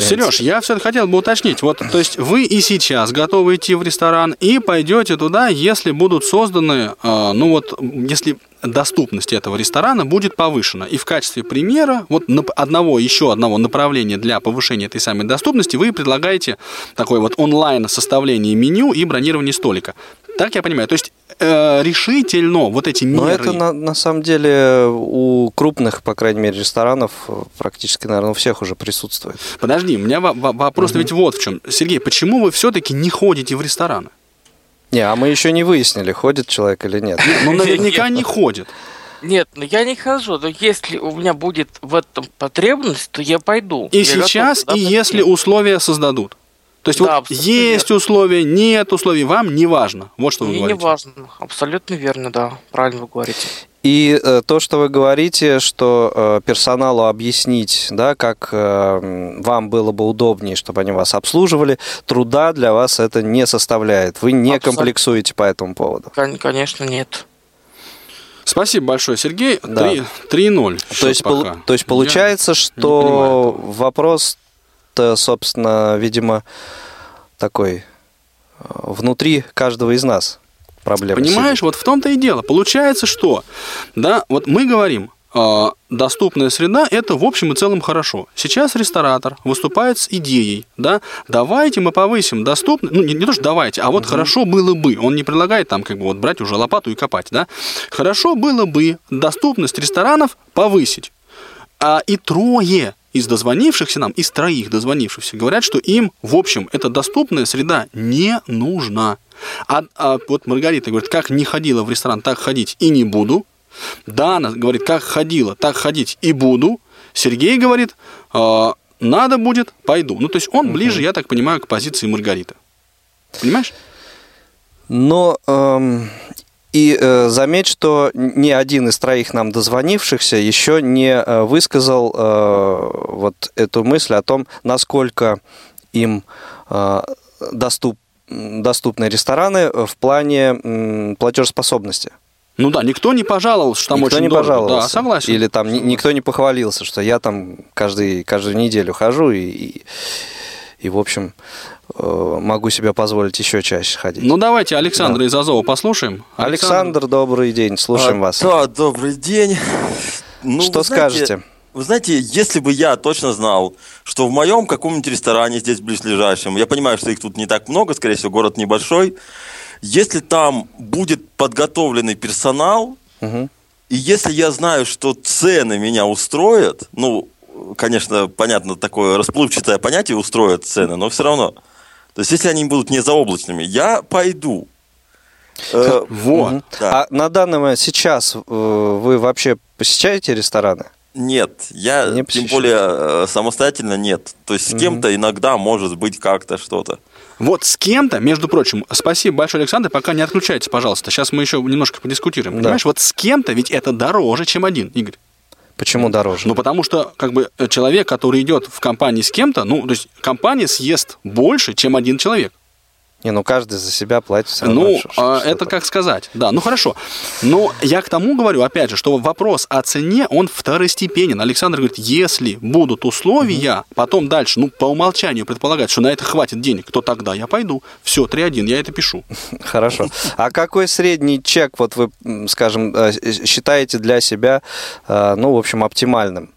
Сереж, я все-таки хотел бы уточнить, вот, то есть вы и сейчас готовы идти в ресторан и пойдете туда, если будут созданы, ну вот, если доступность этого ресторана будет повышена. И в качестве примера вот еще одного направления для повышения этой самой доступности вы предлагаете такое вот онлайн составление меню и бронирование столика. Так я понимаю, то есть решительно вот эти меры... Но это на самом деле у крупных, по крайней мере, ресторанов практически, наверное, у всех уже присутствует. Подожди, у меня вопрос ведь вот в чем. Сергей, почему вы все-таки не ходите в рестораны? Не, а мы еще не выяснили, ходит человек или нет. Ну, наверняка не ходит. Нет, ну я не хожу, но если у меня будет в этом потребность, то я пойду. И сейчас, и если условия создадут. То есть да, вот есть условия, нет условий, вам не важно. Вот что вы говорите. Не важно, абсолютно верно, да, правильно вы говорите. И то, что вы говорите, что персоналу объяснить, да, как вам было бы удобнее, чтобы они вас обслуживали, труда для вас это не составляет. Вы не комплексуете по этому поводу? Конечно, нет. Спасибо большое, Сергей. Да. 3-0. То есть получается, что вопрос-то, собственно, видимо, такой внутри каждого из нас. Проблема. Понимаешь, вот в том-то и дело. Получается, что, да, вот мы говорим, доступная среда – это в общем и целом хорошо. Сейчас ресторатор выступает с идеей, да, давайте мы повысим доступность, ну, не то, что давайте, а вот хорошо было бы, он не предлагает там как бы вот брать уже лопату и копать, да, хорошо было бы доступность ресторанов повысить. А и трое из дозвонившихся нам, из троих дозвонившихся, говорят, что им, в общем, эта доступная среда не нужна. А вот Маргарита говорит, как не ходила в ресторан, так ходить и не буду. Дана говорит, как ходила, так ходить и буду. Сергей говорит, надо будет, пойду. Ну, то есть он ближе, я так понимаю, к позиции Маргариты. Понимаешь? Но... И заметь, что ни один из троих нам дозвонившихся еще не высказал вот эту мысль о том, насколько им доступны рестораны в плане платежеспособности. Ну да, никто не пожаловался, что там никто очень дорого. Никто не пожаловался. Да, согласен. Или там никто не похвалился, что я там каждую неделю хожу и в общем... могу себе позволить еще чаще ходить. Ну, давайте Александра из Азова послушаем. Александр, добрый день, слушаем вас. Да, добрый день. Ну, что вы скажете? Вы знаете, если бы я точно знал, что в моем каком-нибудь ресторане здесь близлежащем, я понимаю, что их тут не так много, скорее всего, город небольшой, если там будет подготовленный персонал, и если я знаю, что цены меня устроят, ну, конечно, понятно, такое расплывчатое понятие устроят цены, но все равно... То есть, если они будут не заоблачными, я пойду. Вот. Да. А на данный момент сейчас вы вообще посещаете рестораны? Нет, я не тем более самостоятельно нет. То есть, с кем-то иногда может быть как-то что-то. Вот с кем-то, между прочим, спасибо большое, Александр, пока не отключайтесь, пожалуйста. Сейчас мы еще немножко подискутируем. Да. Понимаешь, вот с кем-то ведь это дороже, чем один, Игорь. Почему дороже? Ну, потому что, как бы, человек, который идет в компании с кем-то, ну, то есть компания съест больше, чем один человек. Не, ну, каждый за себя платит все равно. Ну, это как сказать, да, ну, хорошо. Но я к тому говорю, опять же, что вопрос о цене, он второстепенен. Александр говорит, если будут условия, потом дальше, ну, по умолчанию предполагать, что на это хватит денег, то тогда я пойду. Все, 3-1, я это пишу. Хорошо. А какой средний чек, вот вы, скажем, считаете для себя, ну, в общем, оптимальным?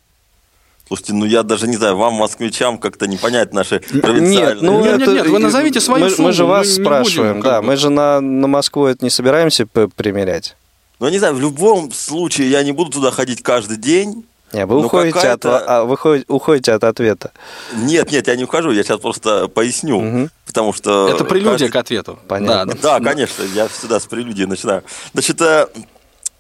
Слушайте, ну я даже не знаю, вам, москвичам, как-то не понять наши провинциальные... Нет, вы назовите свою сумму. Мы же вас спрашиваем, будем, да, мы же на Москву это не собираемся примерять. Ну, я не знаю, в любом случае я не буду туда ходить каждый день. Не, вы уходите от ответа. Нет, я не ухожу, я сейчас просто поясню, потому что... Это прелюдия к ответу. Понятно. Да, конечно, я всегда с прелюдии начинаю. Значит,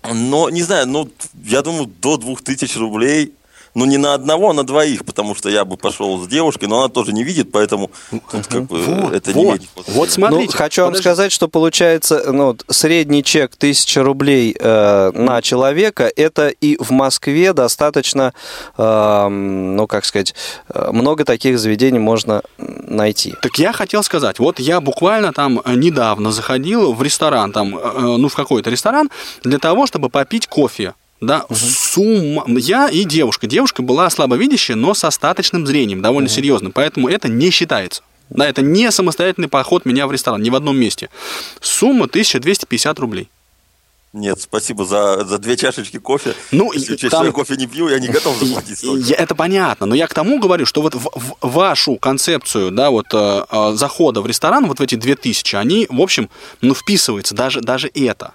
но, не знаю, ну, я думаю, до 2000 рублей... Ну, не на одного, а на двоих, потому что я бы пошел с девушкой, но она тоже не видит, поэтому тут как бы это не видит. Вот смотрите. Ну, хочу вам сказать, что получается, ну, средний чек 1000 рублей на человека, это и в Москве достаточно, ну, как сказать, много таких заведений можно найти. Так я хотел сказать, вот я буквально там недавно заходил в ресторан, там, ну, в какой-то ресторан, для того, чтобы попить кофе. Да, я и девушка. Девушка была слабовидящая, но с остаточным зрением, довольно серьезным, поэтому это не считается. Да, это не самостоятельный поход меня в ресторан, ни в одном месте. Сумма 1250 рублей. Нет, спасибо за 2 чашечки кофе. Ну, если честно, я кофе не пью, я не готов заплатить. Это понятно, но я к тому говорю, что вот в вашу концепцию, да, вот, захода в ресторан, вот в эти 2000, они, в общем, ну, вписываются даже это.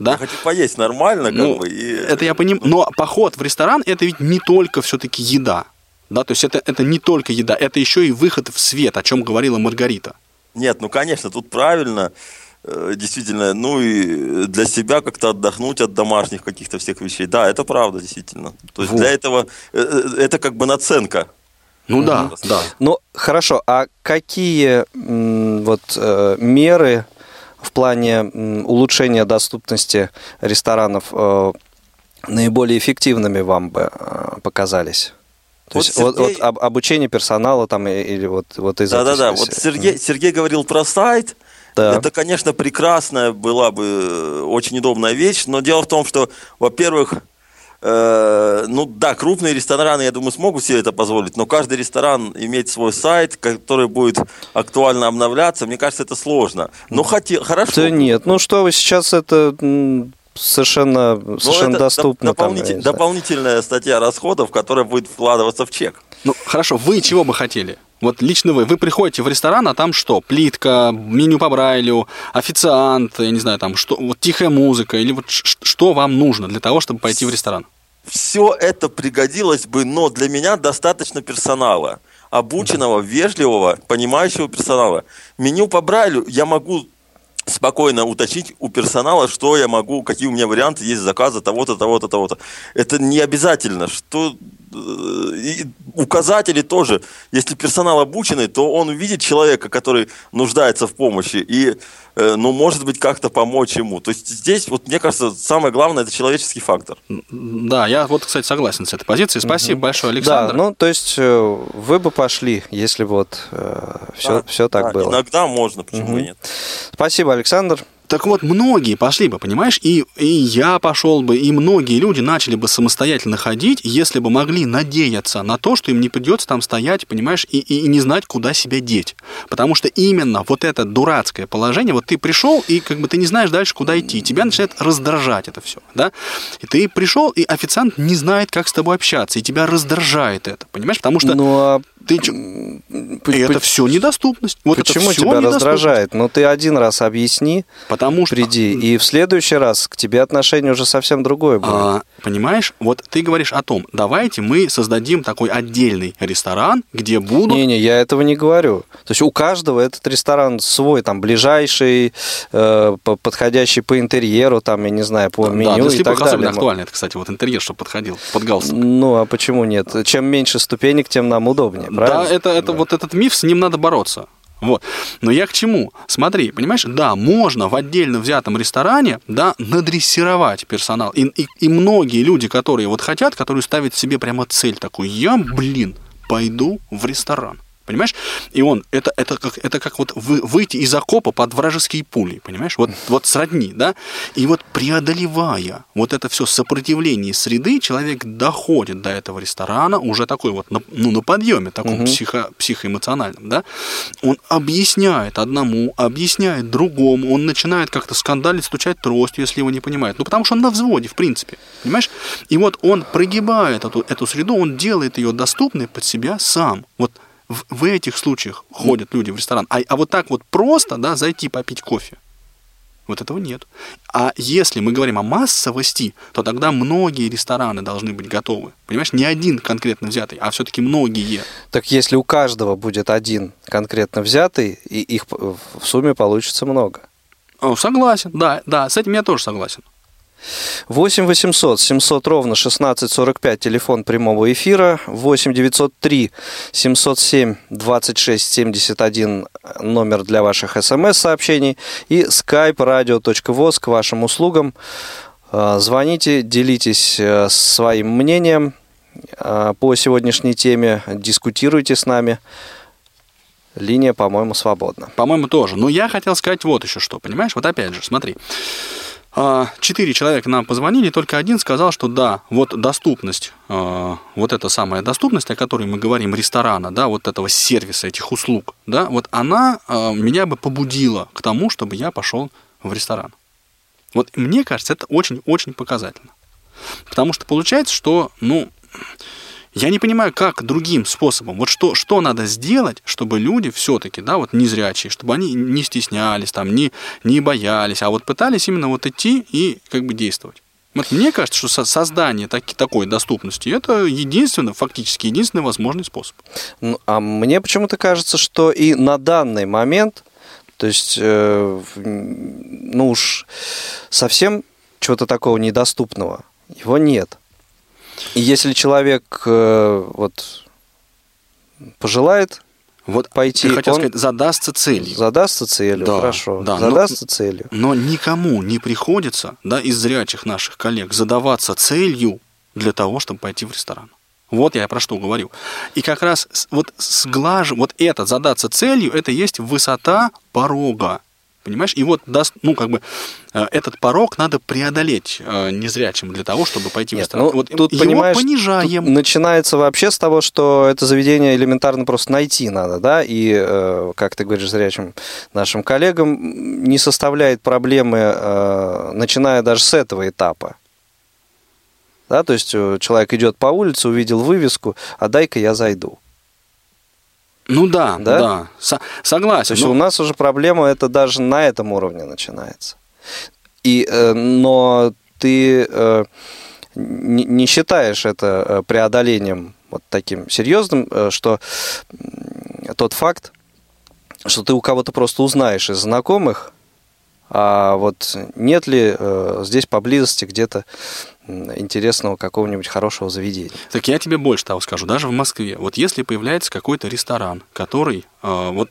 Да? Я хочу поесть нормально, ну, как бы. Это я понимаю. Но поход в ресторан – это ведь не только все-таки еда. Да? То есть это не только еда, это еще и выход в свет, о чем говорила Маргарита. Нет, ну, конечно, тут правильно, действительно, ну, и для себя как-то отдохнуть от домашних каких-то всех вещей. Да, это правда, действительно. То есть для этого это как бы наценка. Ну да. Ну, хорошо, а какие меры... в плане улучшения доступности ресторанов наиболее эффективными вам бы показались? То есть Сергей... вот обучение персонала там или вот из-за... Да-да-да, вот Сергей говорил про сайт. Да. Это, конечно, прекрасная была бы очень удобная вещь, но дело в том, что, во-первых, крупные рестораны, я думаю, смогут себе это позволить, но каждый ресторан иметь свой сайт, который будет актуально обновляться, мне кажется, это сложно. Но хорошо. Да нет, что вы сейчас это... Совершенно доступно. Дополнительная статья расходов, которая будет вкладываться в чек. Хорошо, вы чего бы хотели? Вот лично вы приходите в ресторан, а там что? Плитка, меню по Брайлю, официант, я не знаю, там что, тихая музыка, или что вам нужно для того, чтобы пойти в ресторан? Все это пригодилось бы, но для меня достаточно персонала. Обученного, вежливого, понимающего персонала. Меню по Брайлю я могу спокойно уточнить у персонала, что я могу, какие у меня варианты есть заказа того-то, того-то, того-то. Это не обязательно. Что... И указатели тоже. Если персонал обученный, то он видит человека, который нуждается в помощи, и, может быть, как-то помочь ему. То есть здесь, мне кажется, самое главное – это человеческий фактор. Да, я кстати, согласен с этой позицией. Спасибо большое, Александр. Да, то есть вы бы пошли, если бы все так было. Иногда можно, почему и нет. Спасибо, Александр. Так вот, многие пошли бы, понимаешь, и я пошел бы, и многие люди начали бы самостоятельно ходить, если бы могли надеяться на то, что им не придется там стоять, понимаешь, и не знать, куда себя деть. Потому что именно это дурацкое положение, ты пришел, и ты не знаешь дальше, куда идти, тебя начинает раздражать это все, да? И ты пришел, и официант не знает, как с тобой общаться, и тебя раздражает это, понимаешь, потому что... Это все недоступность. Почему тебя раздражает? Ты один раз объясни, приди, и в следующий раз к тебе отношение уже совсем другое будет. Понимаешь, ты говоришь о том, давайте мы создадим такой отдельный ресторан, где будут... Не, я этого не говорю. То есть у каждого этот ресторан свой, ближайший, подходящий по интерьеру, я не знаю, по меню и так далее. Да, для слепых особенно актуально. Это, кстати, интерьер, чтобы подходил под галстук. А почему нет? Чем меньше ступенек, тем нам удобнее. Правильно? Да, этот миф, с ним надо бороться. Но я к чему? Смотри, понимаешь, можно в отдельно взятом ресторане, надрессировать персонал. И многие люди, которые хотят, которые ставят себе прямо цель такую, я пойду в ресторан. Понимаешь? И это как выйти из окопа под вражеские пули, понимаешь? Сродни, да? И преодолевая это все сопротивление среды, человек доходит до этого ресторана уже такой на подъеме, таком психоэмоциональном, да? Он объясняет одному, объясняет другому, он начинает как-то скандалить, стучать тростью, если его не понимает. Потому что он на взводе, в принципе, понимаешь? И он прогибает эту среду, он делает ее доступной под себя сам. В этих случаях ходят люди в ресторан. А просто зайти попить кофе. Этого нет. А если мы говорим о массовости, то тогда многие рестораны должны быть готовы. Понимаешь, не один конкретно взятый, а все-таки многие. Так если у каждого будет один конкретно взятый, и их в сумме получится много. Согласен, да, с этим я тоже согласен. 8-800-700-16-45, телефон прямого эфира, 8-903-707-26-71, номер для ваших смс-сообщений, и skype-radio.voz к вашим услугам. Звоните, делитесь своим мнением по сегодняшней теме, дискутируйте с нами. Линия, по-моему, свободна. По-моему, тоже. Но я хотел сказать еще что, понимаешь? Опять же, смотри. 4 человека нам позвонили, только один сказал, что доступность, эта самая доступность, о которой мы говорим, ресторана, этого сервиса, этих услуг, она меня бы побудила к тому, чтобы я пошел в ресторан. Мне кажется, это очень-очень показательно. Потому что получается, что, я не понимаю, как другим способом. Что надо сделать, чтобы люди все-таки, незрячие, чтобы они не стеснялись, не боялись, а пытались именно идти и действовать. Мне кажется, что создание такой доступности – это фактически единственный возможный способ. А мне почему-то кажется, что и на данный момент, то есть, совсем чего-то такого недоступного, его нет. И если человек пожелает, Вот пойти. Я хотел сказать, задастся целью. Задастся целью, да, хорошо. Да, задастся целью. Но никому не приходится, да, из зрячих наших коллег задаваться целью для того, чтобы пойти в ресторан. Вот я про что говорю. И как раз вот вот это задаться целью, это есть высота порога. Понимаешь? И вот этот порог надо преодолеть незрячим для того, чтобы пойти в ресторан. Тут, понимаешь, понижаем. Тут начинается вообще с того, что это заведение элементарно просто найти надо, да, и, как ты говоришь, зрячим нашим коллегам не составляет проблемы, начиная даже с этого этапа. Да, то есть человек идет по улице, увидел вывеску, а дай-ка я зайду. Ну да. Согласен. То есть у нас уже проблема, это даже на этом уровне начинается. Но ты не считаешь это преодолением вот таким серьезным, что тот факт, что ты у кого-то просто узнаешь из знакомых, а вот нет ли здесь поблизости где-то интересного какого-нибудь хорошего заведения. Так я тебе больше того скажу, даже в Москве. Вот если появляется какой-то ресторан, который, в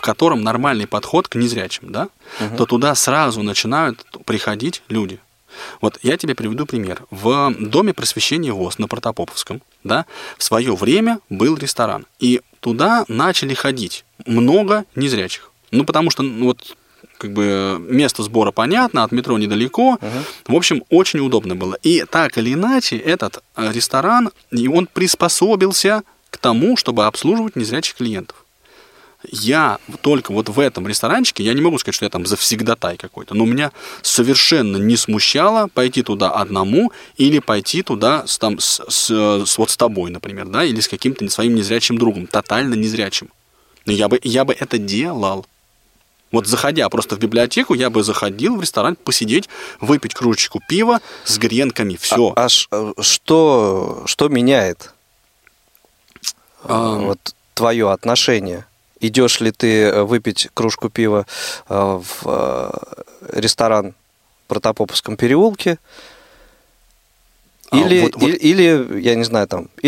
котором нормальный подход к незрячим, да, угу, то туда сразу начинают приходить люди. Вот я тебе приведу пример. В Доме просвещения ВОС на Протопоповском, да, в свое время был ресторан. И туда начали ходить много незрячих. Потому что место сбора понятно, от метро недалеко. В общем, очень удобно было. И так или иначе, этот ресторан, и он приспособился к тому, чтобы обслуживать незрячих клиентов. Я только вот в этом ресторанчике, я не могу сказать, что я там завсегдатай какой-то, но меня совершенно не смущало пойти туда одному или пойти туда с тобой, например, да, или с каким-то своим незрячим другом, тотально незрячим. Но я бы это делал. Вот заходя просто в библиотеку, я бы заходил в ресторан посидеть, выпить кружечку пива с гренками, все. Что меняет твое отношение? Идешь ли ты выпить кружку пива в ресторан в Протопоповском переулке? Или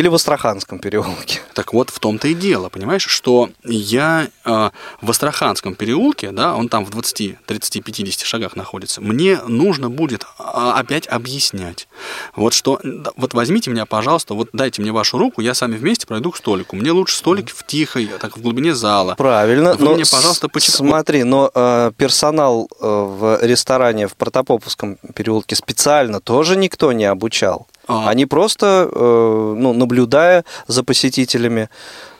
в Астраханском переулке. Так вот, в том-то и дело, понимаешь, что я в Астраханском переулке, да, он там в 20, 30, 50 шагах находится, мне нужно будет опять объяснять. Возьмите меня, пожалуйста, дайте мне вашу руку, я с вами вместе пройду к столику. Мне лучше столик в тихой, так, в глубине зала. Правильно. Вы мне, пожалуйста, почитайте. Смотри, персонал в ресторане в Протопоповском переулке специально тоже никто не обучал. Они просто, наблюдая за посетителями,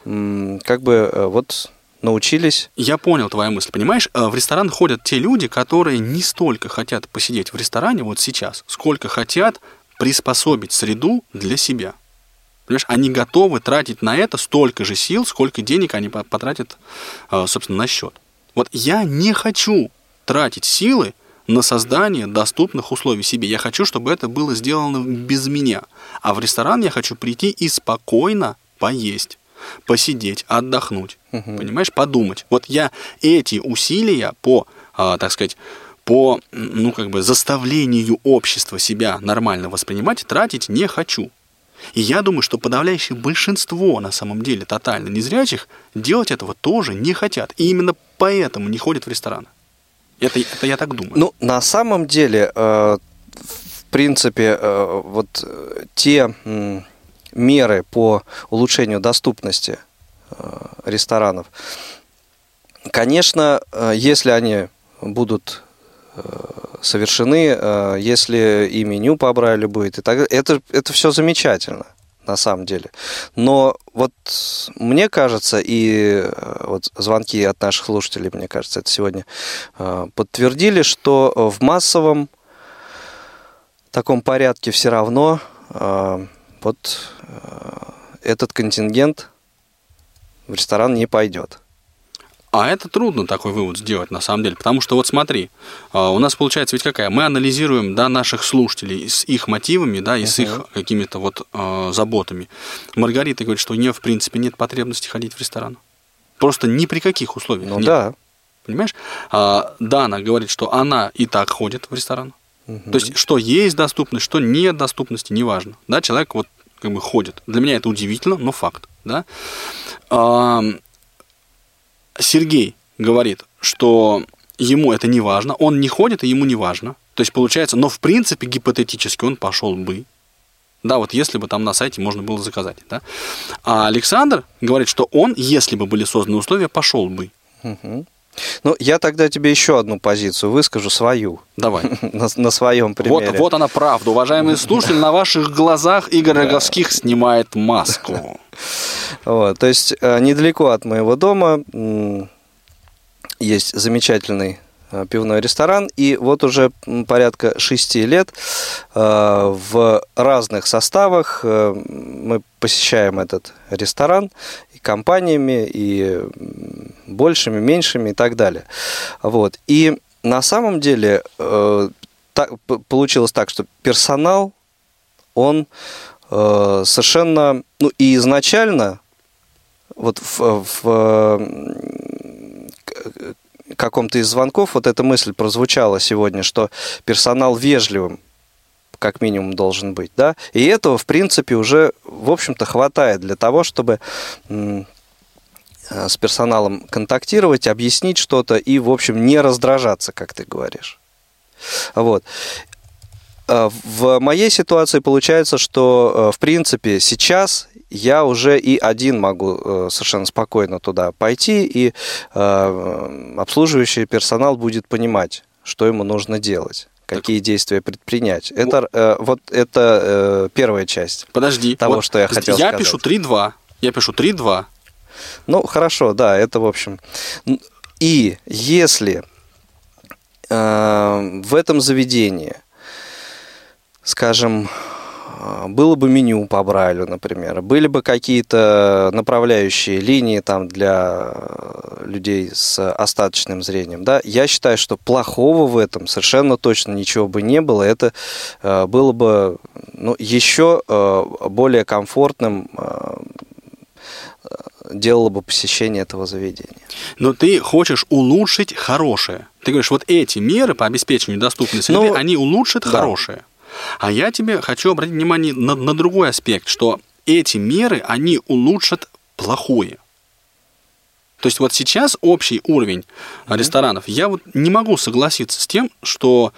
научились. Я понял твою мысль, понимаешь? В ресторан ходят те люди, которые не столько хотят посидеть в ресторане вот сейчас, сколько хотят приспособить среду для себя. Понимаешь, они готовы тратить на это столько же сил, сколько денег они потратят, собственно, на счет. Вот я не хочу тратить силы на создание доступных условий себе. Я хочу, чтобы это было сделано без меня. А в ресторан я хочу прийти и спокойно поесть, посидеть, отдохнуть. Угу. Понимаешь, подумать. Вот я эти усилия по заставлению общества себя нормально воспринимать, тратить не хочу. И я думаю, что подавляющее большинство, на самом деле, тотально незрячих делать этого тоже не хотят. И именно поэтому не ходят в рестораны. Это я так думаю. На самом деле, в принципе, вот те меры по улучшению доступности ресторанов, конечно, если они будут совершены, если и меню поправили будет, и так далее, это все замечательно, на самом деле. Но вот мне кажется, и вот звонки от наших слушателей, мне кажется, это сегодня подтвердили, что в массовом таком порядке все равно этот контингент в ресторан не пойдет. А это трудно такой вывод сделать, на самом деле, потому что смотри, у нас получается ведь какая? Мы анализируем, да, наших слушателей с их мотивами, да, и с их какими-то заботами. Маргарита говорит, что у нее в принципе нет потребности ходить в ресторан. Просто ни при каких условиях. Нет. Да. Понимаешь? Дана говорит, что она и так ходит в ресторан. То есть, что есть доступность, что нет доступности, неважно. Да, человек ходит. Для меня это удивительно, но факт. да? Сергей говорит, что ему это не важно, он не ходит, и ему не важно. То есть получается, но в принципе гипотетически он пошел бы. Да, вот если бы там на сайте можно было заказать, да? А Александр говорит, что он, если бы были созданы условия, пошел бы. Угу. Ну, я тогда тебе еще одну позицию выскажу, свою. Давай. На своем примере. Вот она правда. Уважаемые слушатели, на ваших глазах Игорь Роговских снимает маску. Вот, то есть недалеко от моего дома есть замечательный пивной ресторан, и вот уже порядка 6 лет в разных составах мы посещаем этот ресторан и компаниями, и большими, меньшими и так далее. Вот. И на самом деле получилось так, что персонал, он совершенно, ну и изначально вот в каком-то из звонков вот эта мысль прозвучала сегодня, что персонал вежливым как минимум должен быть, да, и этого, в принципе, уже, в общем-то, хватает для того, чтобы с персоналом контактировать, объяснить что-то и, в общем, не раздражаться, как ты говоришь. Вот. В моей ситуации получается, что, в принципе, сейчас я уже и один могу совершенно спокойно туда пойти, и обслуживающий персонал будет понимать, что ему нужно делать, какие действия предпринять. Это вот это первая часть. Подожди, того, вот что я хотел сказать. Пишу 3-2. Я пишу 3-2. Ну, хорошо, да, это, в общем. И если в этом заведении, скажем, было бы меню по Брайлю, например, были бы какие-то направляющие линии там для людей с остаточным зрением, да, я считаю, что плохого в этом совершенно точно ничего бы не было. Это было бы, ну, еще более комфортным, делало бы посещение этого заведения. Но ты хочешь улучшить хорошее. Ты говоришь, вот эти меры по обеспечению доступности, но они улучшат, да, хорошее. А я тебе хочу обратить внимание на другой аспект, что эти меры, они улучшат плохое. То есть вот сейчас общий уровень ресторанов, я вот не могу согласиться с тем, что...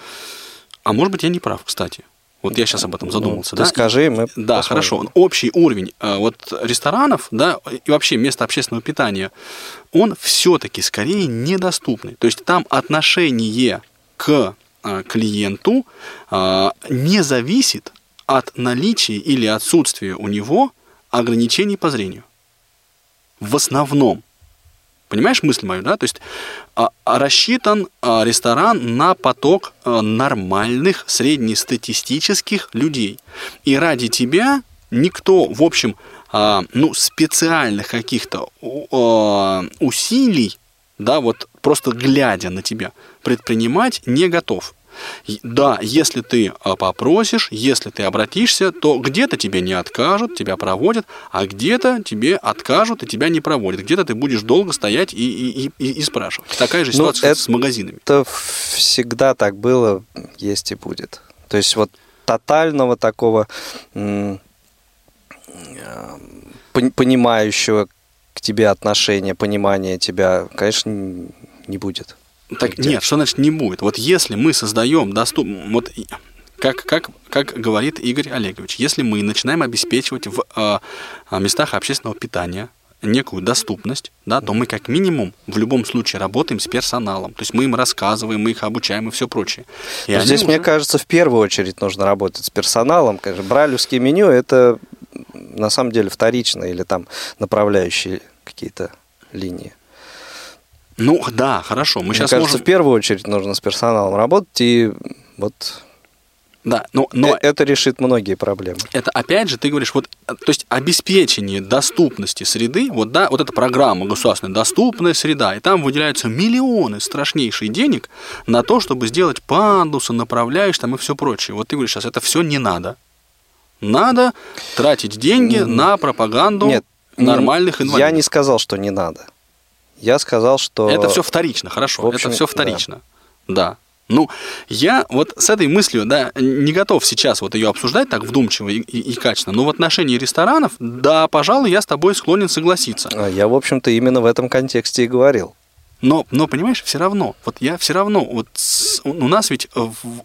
А может быть, я не прав, кстати. Вот я сейчас об этом задумался. Ну, да? Ты скажи, мы да, посмотрим. Хорошо. Общий уровень вот ресторанов, да, и вообще места общественного питания, он все-таки скорее недоступный. То есть там отношение к клиенту не зависит от наличия или отсутствия у него ограничений по зрению. В основном. Понимаешь мысль мою, да? То есть рассчитан ресторан на поток нормальных среднестатистических людей. И ради тебя никто, в общем, ну, специальных каких-то усилий, да, вот просто глядя на тебя, предпринимать не готов. Да, если ты попросишь, если ты обратишься, то где-то тебе не откажут, тебя проводят, а где-то тебе откажут и тебя не проводят. Где-то ты будешь долго стоять и спрашивать. Такая же ситуация с магазинами. Это всегда так было, есть и будет. То есть вот тотального такого понимающего к тебе отношения, понимания тебя, конечно, не будет. Так нет, что значит не будет? Вот если мы создаем доступность, вот как говорит Игорь Олегович, если мы начинаем обеспечивать в местах общественного питания некую доступность, да, то мы как минимум в любом случае работаем с персоналом. То есть мы им рассказываем, мы их обучаем и все прочее. И здесь, мне кажется, в первую очередь нужно работать с персоналом. Брайлевские меню – это на самом деле вторично или там направляющие какие-то линии. Ну да, хорошо. Мы сейчас, кажется, в первую очередь нужно с персоналом работать, и вот да, но это решит многие проблемы. Это опять же, ты говоришь, вот, то есть обеспечение доступности среды, вот, да, вот эта программа государственная «Доступная среда», и там выделяются миллионы страшнейших денег на то, чтобы сделать пандусы, направляющие там и все прочее. Вот ты говоришь сейчас, это все не надо. Надо тратить деньги на пропаганду нормальных инвалидов. Я не сказал, что не надо. Я сказал, что... Это все вторично, хорошо. В общем, это все вторично. Да. Ну, я вот с этой мыслью, да, не готов сейчас вот ее обсуждать так вдумчиво и качественно, но в отношении ресторанов, да, пожалуй, я с тобой склонен согласиться. А я, в общем-то, именно в этом контексте и говорил. Но понимаешь, все равно, вот я все равно, вот у нас ведь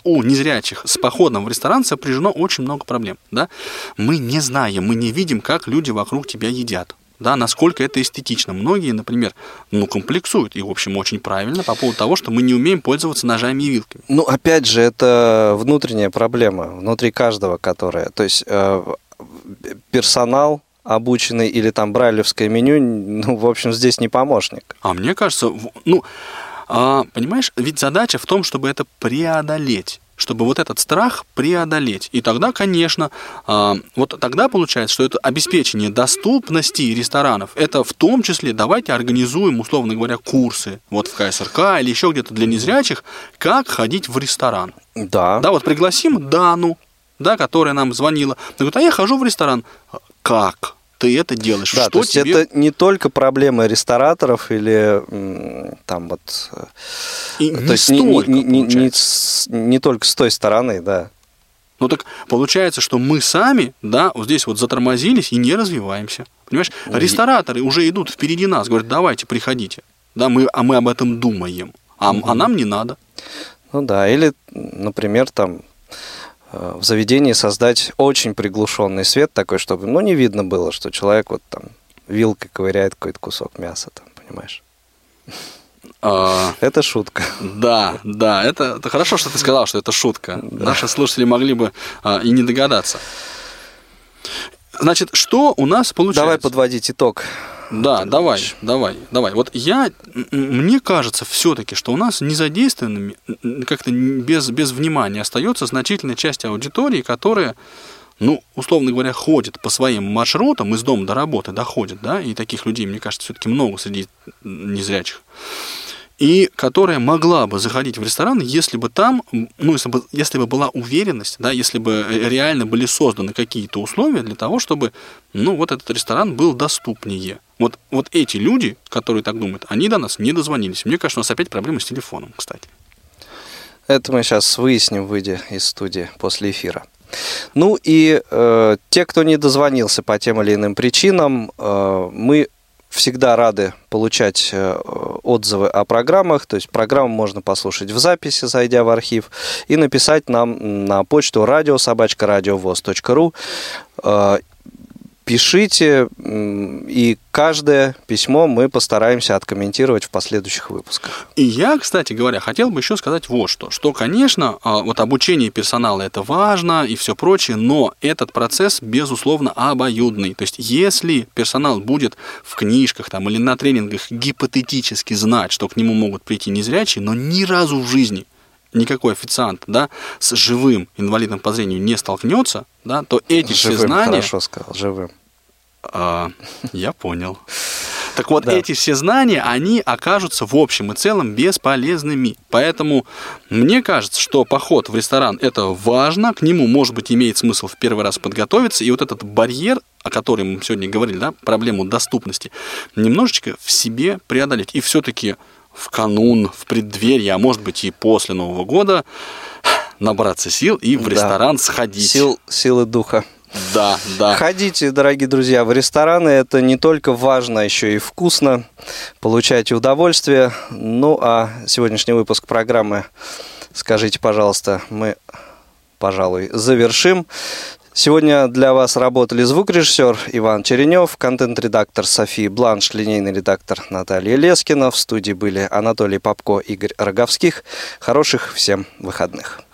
у незрячих с походом в ресторан сопряжено очень много проблем, да. Мы не знаем, мы не видим, как люди вокруг тебя едят. Да, насколько это эстетично. Многие, например, ну, комплексуют, и, в общем, очень правильно по поводу того, что мы не умеем пользоваться ножами и вилками. Ну, опять же, это внутренняя проблема, внутри каждого, которая. То есть персонал обученный или там брайлевское меню, ну, в общем, здесь не помощник. А мне кажется, ну, понимаешь, ведь задача в том, чтобы это преодолеть. Чтобы вот этот страх преодолеть. И тогда, конечно, вот тогда получается, что это обеспечение доступности ресторанов, это в том числе давайте организуем, условно говоря, курсы вот в КСРК или еще где-то для незрячих, как ходить в ресторан. Да. Да, вот пригласим Дану, да, которая нам звонила. Она говорит, а я хожу в ресторан. Как ты это делаешь? Да, что то есть тебе... это не только проблема рестораторов или там вот... И то не есть столько, не только с той стороны, да. Ну так получается, что мы сами, да, вот здесь вот затормозились и не развиваемся. Понимаешь, рестораторы уже идут впереди нас, говорят, давайте, приходите. Да, мы об этом думаем, а нам не надо. Ну да, или, например, там... в заведении создать очень приглушенный свет такой, чтобы, ну, не видно было, что человек вот там вилкой ковыряет какой-то кусок мяса, там, понимаешь? Это шутка. Да, да, это хорошо, что ты сказал, что это шутка. Да. Наши слушатели могли бы и не догадаться. Значит, что у нас получается? Давай подводить итог. Да, давай. Вот мне кажется все-таки, что у нас незадействованными, как-то без внимания остается значительная часть аудитории, которая, ну, условно говоря, ходит по своим маршрутам, из дома до работы доходит, да, и таких людей, мне кажется, все-таки много среди незрячих, и которая могла бы заходить в ресторан, если бы там, ну, если бы была уверенность, да, если бы реально были созданы какие-то условия для того, чтобы, ну, вот этот ресторан был доступнее. Вот эти люди, которые так думают, они до нас не дозвонились. Мне кажется, у нас опять проблемы с телефоном, кстати. Это мы сейчас выясним, выйдя из студии после эфира. Ну и те, кто не дозвонился по тем или иным причинам, мы всегда рады получать отзывы о программах. То есть программу можно послушать в записи, зайдя в архив, и написать нам на почту radio@radiovoz.ru. Пишите, и каждое письмо мы постараемся откомментировать в последующих выпусках. И я, кстати говоря, хотел бы еще сказать вот что. Что, конечно, вот обучение персонала – это важно и все прочее, но этот процесс, безусловно, обоюдный. То есть, если персонал будет в книжках там, или на тренингах гипотетически знать, что к нему могут прийти незрячие, но ни разу в жизни никакой официант, да, с живым инвалидом по зрению не столкнется, да, то эти живым, все знания… Хорошо сказал, живым. Я понял. Так вот, да. Эти все знания, они окажутся в общем и целом бесполезными. Поэтому мне кажется, что поход в ресторан – это важно, к нему, может быть, имеет смысл в первый раз подготовиться, и вот этот барьер, о котором мы сегодня говорили, да, проблему доступности, немножечко в себе преодолеть. И все-таки в канун, в преддверии, а может быть, и после Нового года набраться сил и в ресторан сходить. Силы духа. Да. Ходите, дорогие друзья, в рестораны. Это не только важно, еще и вкусно. Получайте удовольствие. Ну, а сегодняшний выпуск программы «Скажите, пожалуйста», мы, пожалуй, завершим. Сегодня для вас работали звукорежиссер Иван Черенев, контент-редактор София Бланш, линейный редактор Наталья Лескина. В студии были Анатолий Попко, Игорь Роговских. Хороших всем выходных.